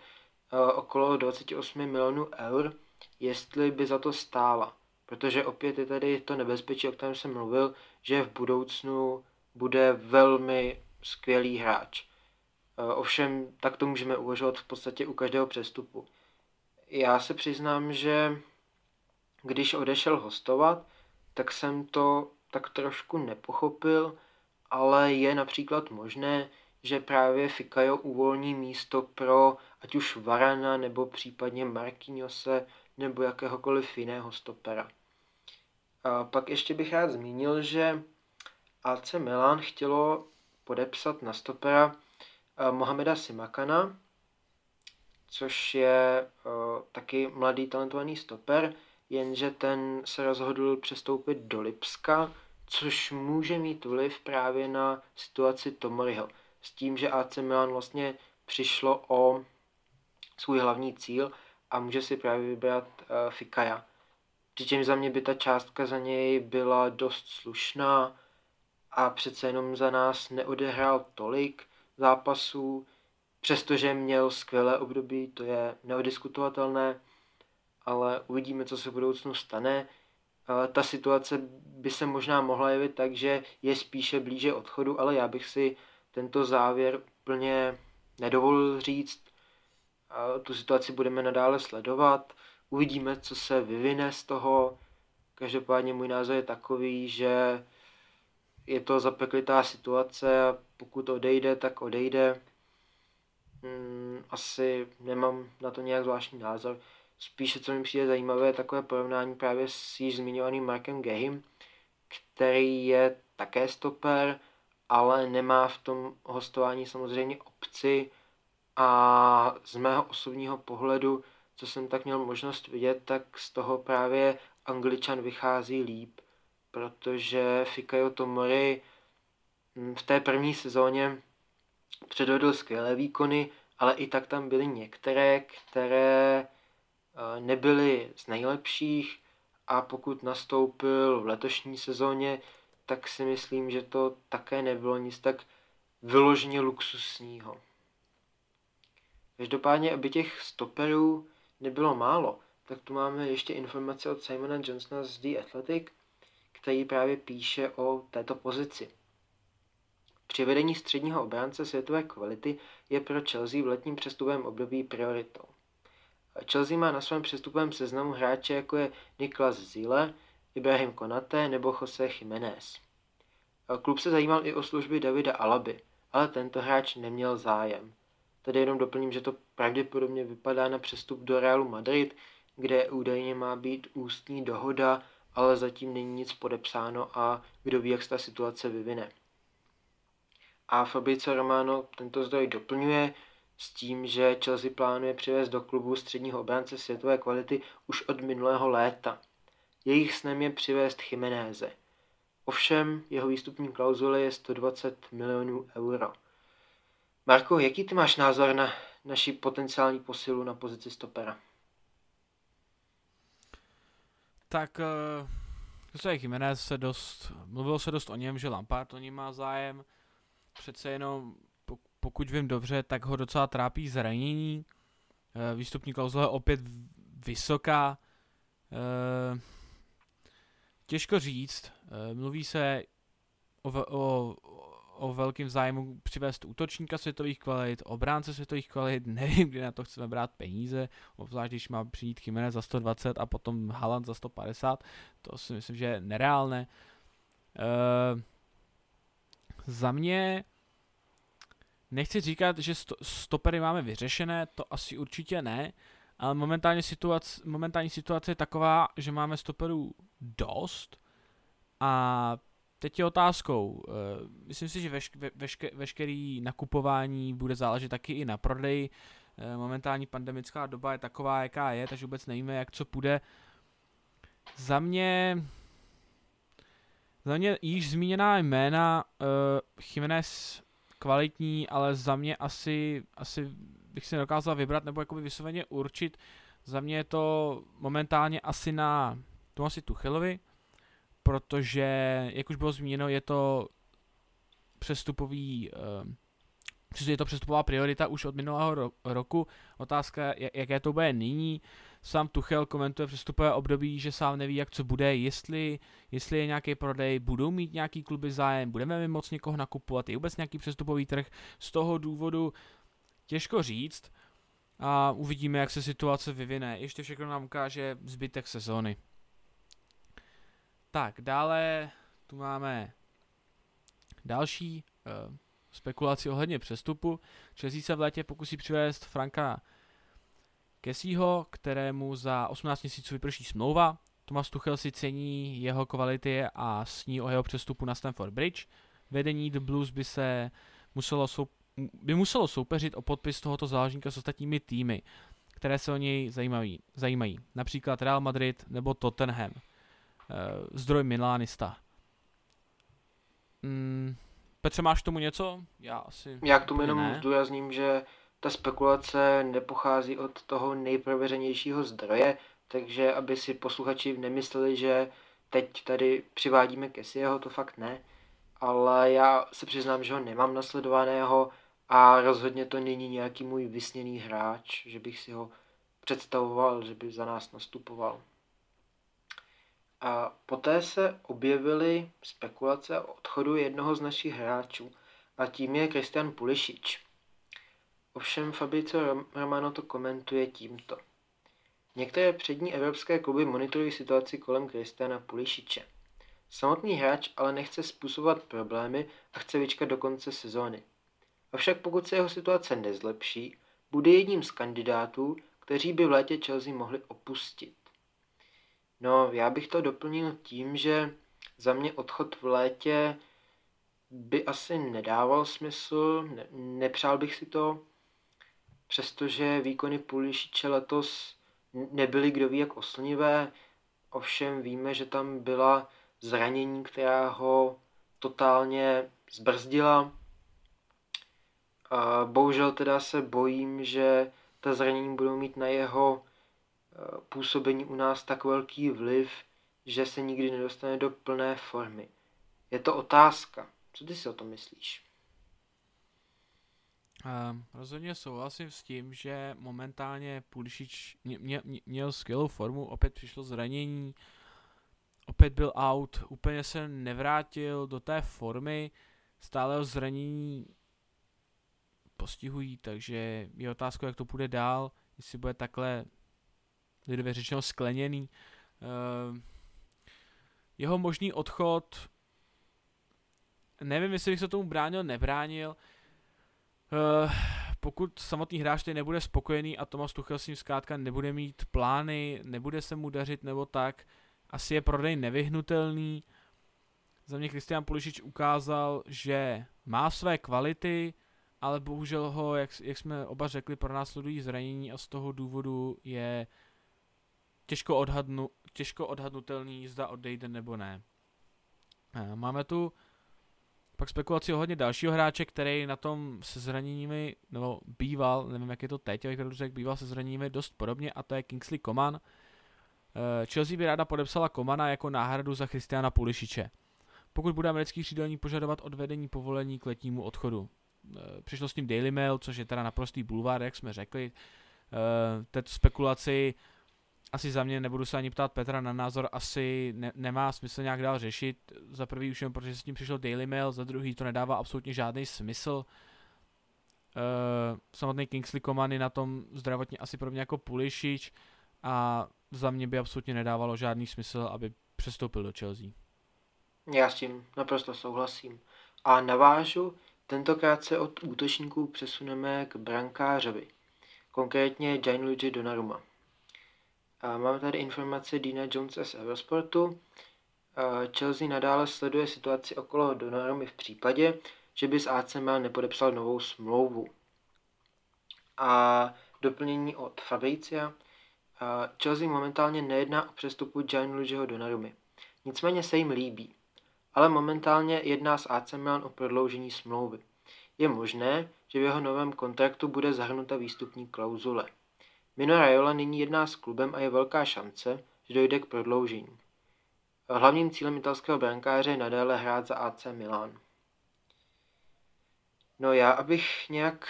e, okolo dvacet osm milionů eur, jestli by za to stála. Protože opět je tady to nebezpečí, o kterém jsem mluvil, že v budoucnu bude velmi skvělý hráč. Ovšem, tak to můžeme uvažovat v podstatě u každého přestupu. Já se přiznám, že když odešel hostovat, tak jsem to tak trošku nepochopil, ale je například možné, že právě Fikayo uvolní místo pro ať už Varana nebo případně Marquinhose nebo jakéhokoliv jiného stopera. A pak ještě bych rád zmínil, že A C Milan chtělo podepsat na stopera Mohameda Simakana, což je uh, taky mladý talentovaný stoper, jenže ten se rozhodl přestoupit do Lipska, což může mít vliv právě na situaci Tomoriho. S tím, že A C Milan vlastně přišlo o svůj hlavní cíl a může si právě vybrat uh, Fikaja. Přičemž za mě by ta částka za něj byla dost slušná a přece jenom za nás neodehrál tolik zápasů, přestože měl skvělé období, to je neodiskutovatelné, ale uvidíme, co se v budoucnu stane. Ta situace by se možná mohla jevit tak, že je spíše blíže odchodu, ale já bych si tento závěr úplně nedovolil říct. Tu situaci budeme nadále sledovat, uvidíme, co se vyvine z toho. Každopádně můj názor je takový, že je to zapeklitá situace, pokud odejde, tak odejde. Asi nemám na to nějak zvláštní názor. Spíše, co mi přijde zajímavé, je takové porovnání právě s již zmiňovaným Markem Guéhim, který je také stoper, ale nemá v tom hostování samozřejmě opci. A z mého osobního pohledu, co jsem tak měl možnost vidět, tak z toho právě Angličan vychází líp, protože Fikayo Tomori v té první sezóně předvedl skvělé výkony, ale i tak tam byly některé, které nebyly z nejlepších, a pokud nastoupil v letošní sezóně, tak si myslím, že to také nebylo nic tak vyloženě luxusního. Každopádně, aby těch stoperů nebylo málo, tak tu máme ještě informace od Simona Johnsona z The Athletic, který právě píše o této pozici. Přivedení středního obránce světové kvality je pro Chelsea v letním přestupovém období prioritou. Chelsea má na svém přestupovém seznamu hráče, jako je Niklas Zile, Ibrahim Konaté nebo José Jiménez. Klub se zajímal i o služby Davida Alaby, ale tento hráč neměl zájem. Tady jenom doplním, že to pravděpodobně vypadá na přestup do Realu Madrid, kde údajně má být ústní dohoda, ale zatím není nic podepsáno a kdo ví, jak se ta situace vyvine. A Fabrizio Romano tento zdroj doplňuje s tím, že Chelsea plánuje přivést do klubu středního obránce světové kvality už od minulého léta. Jejich snem je přivést Jiméneze. Ovšem, jeho výstupní klauzule je sto dvacet milionů euro. Marko, jaký ty máš názor na naši potenciální posilu na pozici stopera? Tak uh, Jiménez se dost, mluvilo se dost o něm, že Lampard o něm má zájem. Přece jenom, pokud vím dobře, tak ho docela trápí zranění. Výstupní klauzule je opět vysoká. Uh, těžko říct, uh, mluví se o, o, o velkém zájmu přivést útočníka světových kvalit, obránce světových kvalit, nevím, kde na to chceme brát peníze, obzvlášť když má přijít Jiménez za sto dvacet a potom Haaland za sto padesát, to si myslím, že je nereálné. Uh, za mě nechci říkat, že sto, stopery máme vyřešené, to asi určitě ne, ale momentálně situace, momentální situace je taková, že máme stoperů dost a teď je otázkou, uh, myslím si, že veš, ve, veške, veškerý nakupování bude záležet taky i na prodeji, uh, momentální pandemická doba je taková, jaká je, takže vůbec nevíme, jak co půjde. Za mě, za mě již zmíněná jména, uh, Jiménez kvalitní, ale za mě asi, asi bych si nedokázal vybrat nebo jakoby vysloveně určit. Za mě je to momentálně asi na Thomasi Tuchelovi, protože, jak už bylo zmíněno, je to přestupový, je to přestupová priorita už od minulého roku. Otázka, jaké to bude nyní. Sám Tuchel komentuje přestupové období, že sám neví, jak co bude, jestli, jestli je nějaký prodej, budou mít nějaký kluby zájem, budeme my moc někoho nakupovat, je vůbec nějaký přestupový trh. Z toho důvodu těžko říct a uvidíme, jak se situace vyvine. Ještě všechno nám ukáže zbytek sezóny. Tak, dále tu máme další uh, spekulaci ohledně přestupu. Chelsea se v létě pokusí přivést Franka Kesího, kterému za osmnáct měsíců vyprší smlouva. Thomas Tuchel si cení jeho kvality a sní o jeho přestupu na Stamford Bridge. Vedení The Blues by se muselo, soup- by muselo soupeřit o podpis tohoto záložníka s ostatními týmy, které se o něj zajímají, zajímají. Například Real Madrid nebo Tottenham. Zdroj Milánista. Hmm. Petře, máš k tomu něco? Já asi... Já k tomu jenom zdůrazním, že ta spekulace nepochází od toho nejprověřenějšího zdroje, takže aby si posluchači nemysleli, že teď tady přivádíme Kesieho, to fakt ne, ale já se přiznám, že ho nemám nasledovaného a rozhodně to není nějaký můj vysněný hráč, že bych si ho představoval, že by za nás nastupoval. A poté se objevily spekulace o odchodu jednoho z našich hráčů a tím je Christian Pulisic. Ovšem Fabrizio Romano to komentuje tímto. Některé přední evropské kluby monitorují situaci kolem Christiana Pulisiče. Samotný hráč ale nechce způsobovat problémy a chce vyčkat do konce sezóny. Avšak pokud se jeho situace nezlepší, bude jedním z kandidátů, kteří by v létě Chelsea mohli opustit. No, já bych to doplnil tím, že za mě odchod v létě by asi nedával smysl, ne- nepřál bych si to, přestože výkony Pulisiče letos nebyly kdo ví jak oslnivé, ovšem víme, že tam byla zranění, která ho totálně zbrzdila. A bohužel teda se bojím, že ta zranění budou mít na jeho působení u nás tak velký vliv, že se nikdy nedostane do plné formy. Je to otázka. Co ty si o tom myslíš? Uh, rozhodně souhlasím s tím, že momentálně Pulisic mě, mě, měl skvělou formu, opět přišlo zranění, opět byl out, úplně se nevrátil do té formy, stále ho zranění postihují, takže je otázka, jak to půjde dál, jestli bude takhle lidově řečeno skleněný. Uh, jeho možný odchod, nevím, jestli bych se tomu bránil, nebránil. Uh, pokud samotný hráč tady nebude spokojený a Thomas Tuchel s ním zkrátka nebude mít plány, nebude se mu dařit nebo tak, asi je prodej nevyhnutelný. Za mě Christian Pulisic ukázal, že má své kvality, ale bohužel ho, jak, jak jsme oba řekli, pronásledují zranění a z toho důvodu je těžko, odhadnu, těžko odhadnutelný, zda odejde nebo ne. Uh, máme tu pak spekulaci ohledně dalšího hráče, který na tom se zraněními, nebo býval, nevím jak je to teď, ale jak řekl, býval se zraněními dost podobně a to je Kingsley Coman. Chelsea by ráda podepsala Comana jako náhradu za Christiana Pulisiče, pokud bude americký křídelník požadovat odvedení povolení k letnímu odchodu. Přišlo s ním Daily Mail, což je teda naprostý bulvár, jak jsme řekli. Této spekulaci asi za mě, nebudu se ani ptát Petra na názor, asi ne- nemá smysl nějak dál řešit. Za prvý už jen, protože s tím přišel Daily Mail, za druhý to nedává absolutně žádný smysl. Uh, samotný Kingsley Coman je na tom zdravotně asi podobně jako Pulisic a za mě by absolutně nedávalo žádný smysl, aby přestoupil do Chelsea. Já s tím naprosto souhlasím. A navážu, tentokrát se od útočníků přesuneme k brankářovi, konkrétně Gianluigi Donnarumma. A máme tady informace Dina Jonesa z Eurosportu. Chelsea nadále sleduje situaci okolo Donnarummy v případě, že by s A C Milan nepodepsal novou smlouvu. A doplnění od Fabricia. Chelsea momentálně nejedná o přestupu Gianluigiho Donnarummy. Nicméně se jim líbí. Ale momentálně jedná s A C Milan o prodloužení smlouvy. Je možné, že v jeho novém kontraktu bude zahrnuta výstupní klauzule. Mino Raiola nyní jedná s klubem a je velká šance, že dojde k prodloužení. Hlavním cílem italského brankáře je nadále hrát za A C Milan. No já, abych nějak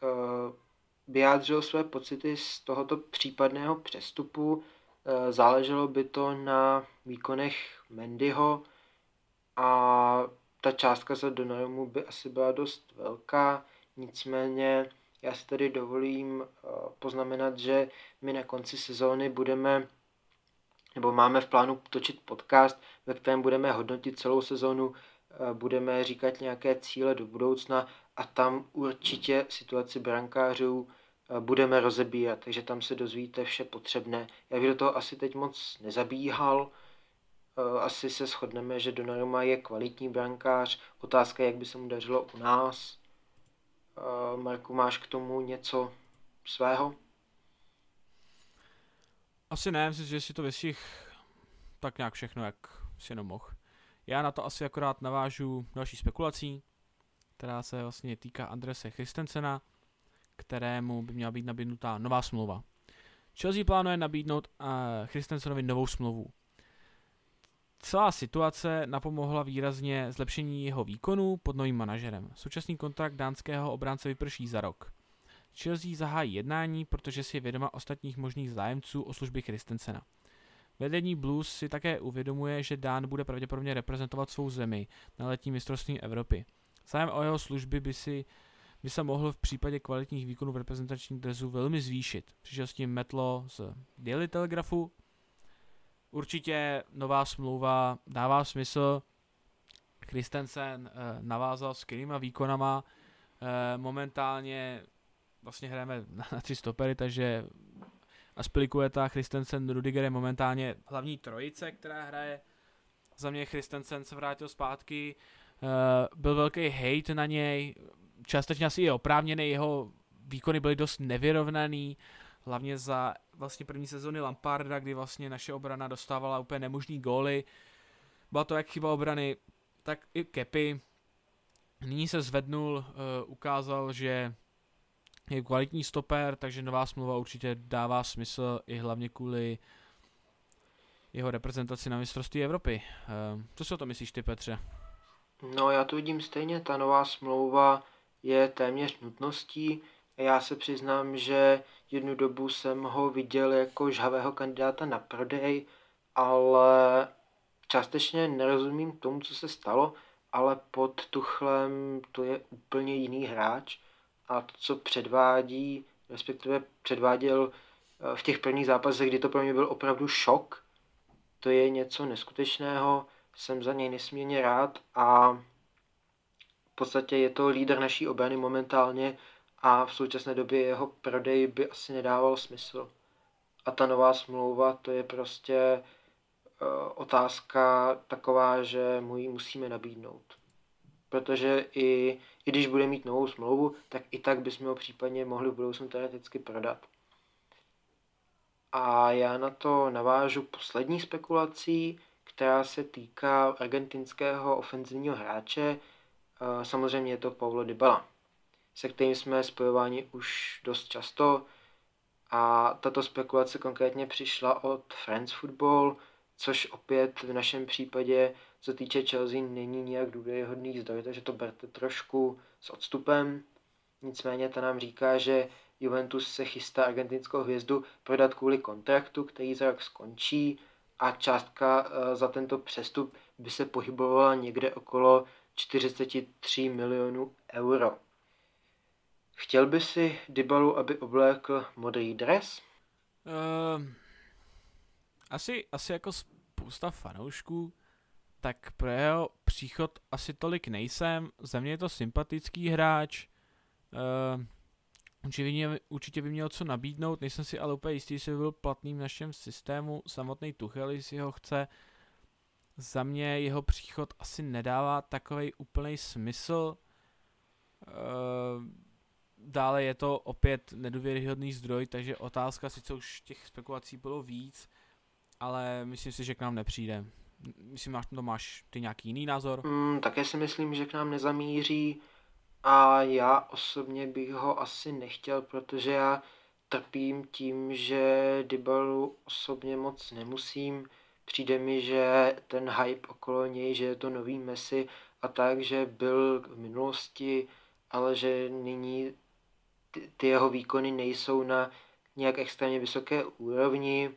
uh, vyjádřil své pocity z tohoto případného přestupu, uh, záleželo by to na výkonech Mendyho a ta částka za Donnarummu by asi byla dost velká, nicméně já si tady dovolím poznamenat, že my na konci sezóny budeme, nebo máme v plánu točit podcast, ve kterém budeme hodnotit celou sezónu, budeme říkat nějaké cíle do budoucna a tam určitě situaci brankářů budeme rozebírat, takže tam se dozvíte vše potřebné. Já bych do toho asi teď moc nezabíhal, asi se shodneme, že Donnarumma je kvalitní brankář, otázka jak by se mu dařilo u nás. Marku, máš k tomu něco svého? Asi ne, myslím, že si to vysích tak nějak všechno, jak si jenom mohl. Já na to asi akorát navážu další spekulací, která se vlastně týká Andrese Christensena, kterému by měla být nabídnutá nová smlouva. Chelsea plánuje nabídnout Christensenovi novou smlouvu. Celá situace napomohla výrazně zlepšení jeho výkonu pod novým manažerem. Současný kontrakt dánského obránce vyprší za rok. Chelsea zahájí jednání, protože si je vědoma ostatních možných zájemců o služby Christensena. Vedení Blues si také uvědomuje, že Dán bude pravděpodobně reprezentovat svou zemi na letní mistrovství Evropy. Zájem o jeho služby by, si, by se mohl v případě kvalitních výkonů v reprezentačním dresu velmi zvýšit. Přišel s tím Metlo z Daily Telegraphu. Určitě nová smlouva dává smysl. Christensen navázal skvělýma výkonama. Momentálně vlastně hrajeme na tři stopery, takže Aspilicueta, Christensen, Rudiger je momentálně hlavní trojice, která hraje. Za mě Christensen se vrátil zpátky. Byl velký hejt na něj. Částečně asi je oprávněný, jeho výkony byly dost nevyrovnaný. Hlavně za vlastně první sezóny Lamparda, kdy vlastně naše obrana dostávala úplně nemožný góly. Byla to jak chyba obrany, tak i Kepi. Nyní se zvednul, ukázal, že je kvalitní stoper, takže nová smlouva určitě dává smysl i hlavně kvůli jeho reprezentaci na mistrovství Evropy. Co si o to myslíš ty, Petře? No já to vidím stejně, ta nová smlouva je téměř nutností. Já se přiznám, že jednu dobu jsem ho viděl jako žhavého kandidáta na prodej, ale částečně nerozumím tomu, co se stalo, ale pod Tuchlem to je úplně jiný hráč a to, co předvádí, respektive předváděl v těch prvních zápasech, kdy to pro mě byl opravdu šok, to je něco neskutečného, jsem za něj nesmírně rád a v podstatě je to lídr naší obrany momentálně, a v současné době jeho prodej by asi nedával smysl. A ta nová smlouva, to je prostě e, otázka taková, že mu ji musíme nabídnout. Protože i, i když bude mít novou smlouvu, tak i tak bychom ho případně mohli v budoucnu teoreticky prodat. A já na to navážu poslední spekulací, která se týká argentinského ofenzivního hráče. E, samozřejmě je to Paulo Dybala, se kterým jsme spojováni už dost často a tato spekulace konkrétně přišla od France Football, což opět v našem případě, co týče Chelsea, není nijak důvěryhodný zdroj, takže to berte trošku s odstupem. Nicméně ta nám říká, že Juventus se chystá argentinskou hvězdu prodat kvůli kontraktu, který za rok skončí, a částka za tento přestup by se pohybovala někde okolo čtyřicet tři milionů euro. Chtěl by si Dybalu, aby oblékl modrý dres? Uh, asi, asi jako spousta fanoušků, tak pro jeho příchod asi tolik nejsem. Za mě je to sympatický hráč. Uh, určitě, určitě by měl co nabídnout, nejsem si ale úplně jistý, jestli by byl platný v našem systému. Samotný Tuchel, jestli ho chce. Za mě jeho příchod asi nedává takovej úplný smysl. Uh, Dále je to opět nedůvěryhodný zdroj, takže otázka, sice už těch spekulací bylo víc, ale myslím si, že k nám nepřijde. Myslím, že to máš ty nějaký jiný názor? Mm, také si myslím, že k nám nezamíří a já osobně bych ho asi nechtěl, protože já trpím tím, že Dybalu osobně moc nemusím. Přijde mi, že ten hype okolo něj, že je to nový Messi a tak, že byl v minulosti, ale že nyní ty, ty jeho výkony nejsou na nějak extrémně vysoké úrovni,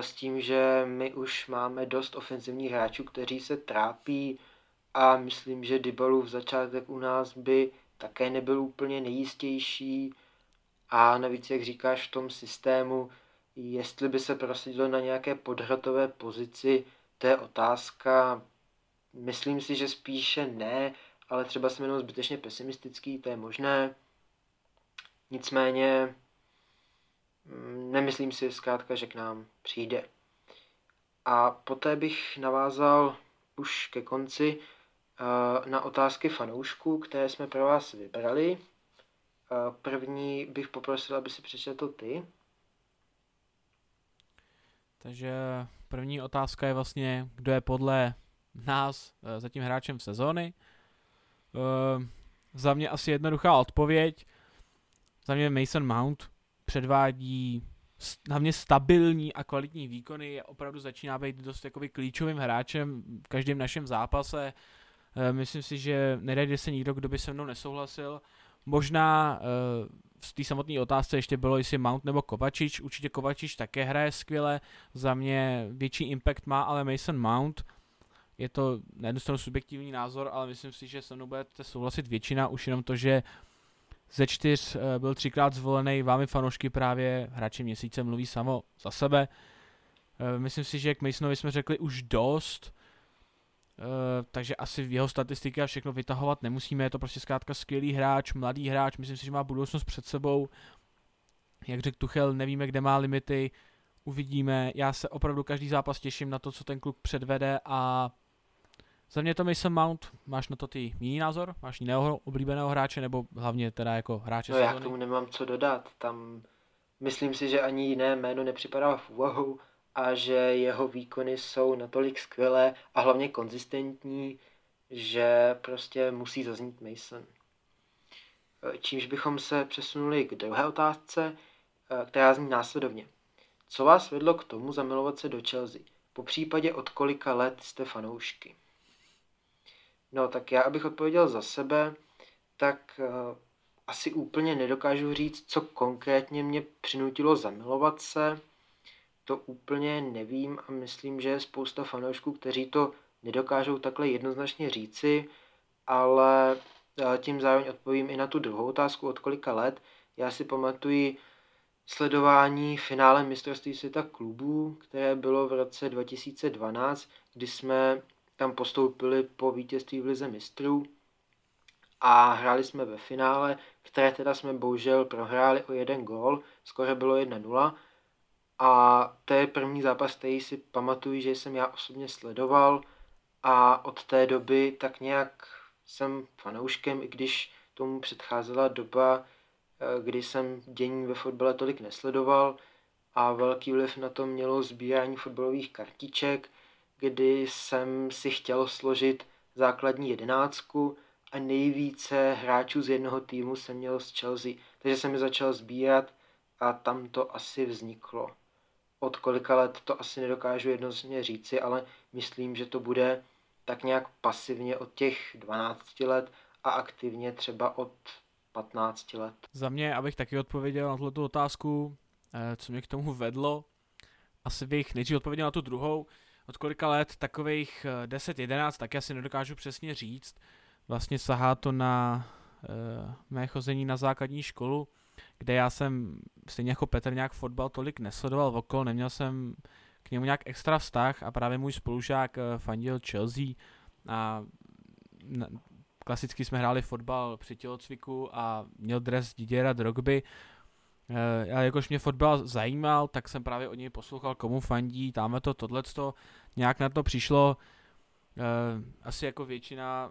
s tím, že my už máme dost ofenzivních hráčů, kteří se trápí, a myslím, že Dybalův začátek u nás by také nebyl úplně nejistější, a navíc, jak říkáš, v tom systému, jestli by se prosadilo na nějaké podhrotové pozici, to je otázka. Myslím si, že spíše ne, ale třeba jsem jenom zbytečně pesimistický, to je možné. Nicméně nemyslím si zkrátka, že k nám přijde. A poté bych navázal už ke konci na otázky fanoušků, které jsme pro vás vybrali. První bych poprosil, aby si přečetl ty. Takže první otázka je vlastně, kdo je podle nás zatím hráčem sezóny. Uh, za mě asi jednoduchá odpověď. Za mě Mason Mount předvádí hlavně stabilní a kvalitní výkony, je opravdu začíná být dost jakoby klíčovým hráčem v každém našem zápase. Uh, myslím si, že nedejde se nikdo, kdo by se mnou nesouhlasil. Možná uh, v té samotné otázce ještě bylo, jestli Mount nebo Kovačič. Určitě Kovačič také hraje skvěle, za mě větší impact má ale Mason Mount. Je to na jednu stranu subjektivní názor, ale myslím si, že se mnou budete souhlasit většina, už jenom to, že ze čtyř byl třikrát zvolený vámi fanoušky právě hráči měsíce, mluví samo za sebe. Myslím si, že k Masonovi jsme řekli už dost, takže asi jeho statistika všechno vytahovat nemusíme, je to prostě zkrátka skvělý hráč, mladý hráč, myslím si, že má budoucnost před sebou. Jak řekl Tuchel, nevíme, kde má limity, uvidíme, já se opravdu každý zápas těším na to, co ten kluk předvede, a za mě to Mason Mount. Máš na to ty jiný názor? Máš jiného oblíbeného hráče, nebo hlavně teda jako hráče no, sezóny? No já k tomu nemám co dodat, tam myslím si, že ani jiné jméno nepřipadá v úvahu a že jeho výkony jsou natolik skvělé a hlavně konzistentní, že prostě musí zaznít Mason. Čímž bychom se přesunuli k druhé otázce, která zní následovně. Co vás vedlo k tomu zamilovat se do Chelsea? Po případě od kolika let jste fanoušky? No tak já, abych odpověděl za sebe, tak uh, asi úplně nedokážu říct, co konkrétně mě přinutilo zamilovat se. To úplně nevím a myslím, že je spousta fanoušků, kteří to nedokážou takhle jednoznačně říci, ale uh, tím zároveň odpovím i na tu druhou otázku, od kolika let. Já si pamatuji sledování finále mistrovství světa klubů, které bylo v roce dva tisíce dvanáct, kdy jsme tam postoupili po vítězství v lize mistrů a hráli jsme ve finále, které teda jsme bohužel prohráli o jeden gól, skoro bylo jedna nula, a to je první zápas, který si pamatuju, že jsem já osobně sledoval, a od té doby tak nějak jsem fanouškem, i když tomu předcházela doba, kdy jsem dění ve fotbale tolik nesledoval, a velký vliv na to mělo sbírání fotbalových kartiček, kdy jsem si chtěl složit základní jedenáctku a nejvíce hráčů z jednoho týmu jsem měl z Chelsea, takže jsem je začal sbírat a tam to asi vzniklo. Od kolika let to asi nedokážu jednoznačně říci, ale myslím, že to bude tak nějak pasivně od těch dvanácti let a aktivně třeba od patnáct let. Za mě, abych taky odpověděl na tuto otázku, co mě k tomu vedlo, asi bych nejdřív odpověděl na tu druhou. Od kolika let, takových deset jedenáct, tak já si nedokážu přesně říct. Vlastně sahá to na e, mé chození na základní školu, kde já jsem stejně jako Petr nějak fotbal tolik nesledoval okolo, neměl jsem k němu nějak extra vztah a právě můj spolužák e, fandil Chelsea a na, klasicky jsme hráli fotbal při tělocviku a měl dres Didiera Drogby. Já jakož mě fotbal zajímal, tak jsem právě od něj poslouchal, komu fandí, táme to, tohleto, nějak na to přišlo, asi jako většina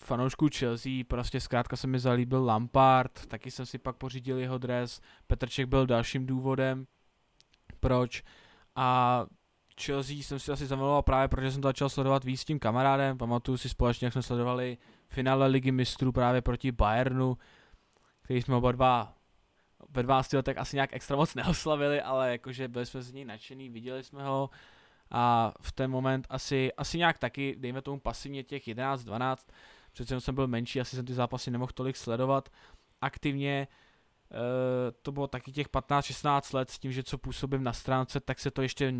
fanoušků Chelsea, prostě zkrátka se mi zalíbil Lampard, taky jsem si pak pořídil jeho dres, Petrček byl dalším důvodem, proč, a Chelsea jsem si asi zamiloval právě, protože jsem to začal sledovat víc s tím kamarádem, pamatuju si společně, jak jsme sledovali finále Ligy mistrů právě proti Bayernu, který jsme oba dva ve dvanácti letech asi nějak extra moc neoslavili, ale jakože byli jsme z něj nadšený, viděli jsme ho a v ten moment asi, asi nějak taky, dejme tomu pasivně těch jedenáct dvanáct, přece jsem byl menší, asi jsem ty zápasy nemohl tolik sledovat, aktivně e, to bylo taky těch patnáct šestnáct let s tím, že co působím na stránce, tak se to ještě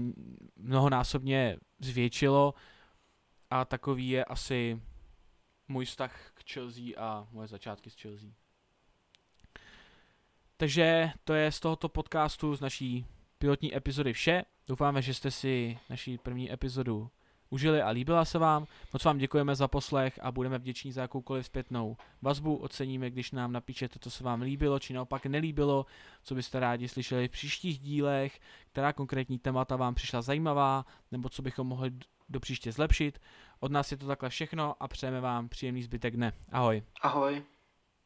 mnohonásobně zvětšilo a takový je asi můj vztah k Chelsea a moje začátky s Chelsea. Takže to je z tohoto podcastu, z naší pilotní epizody vše. Doufáme, že jste si naši první epizodu užili a líbila se vám. Moc vám děkujeme za poslech a budeme vděční za jakoukoliv zpětnou vazbu. Oceníme, když nám napíšete, co se vám líbilo, či naopak nelíbilo, co byste rádi slyšeli v příštích dílech, která konkrétní témata vám přišla zajímavá, nebo co bychom mohli do příště zlepšit. Od nás je to takhle všechno a přejeme vám příjemný zbytek dne. Ahoj. Ahoj.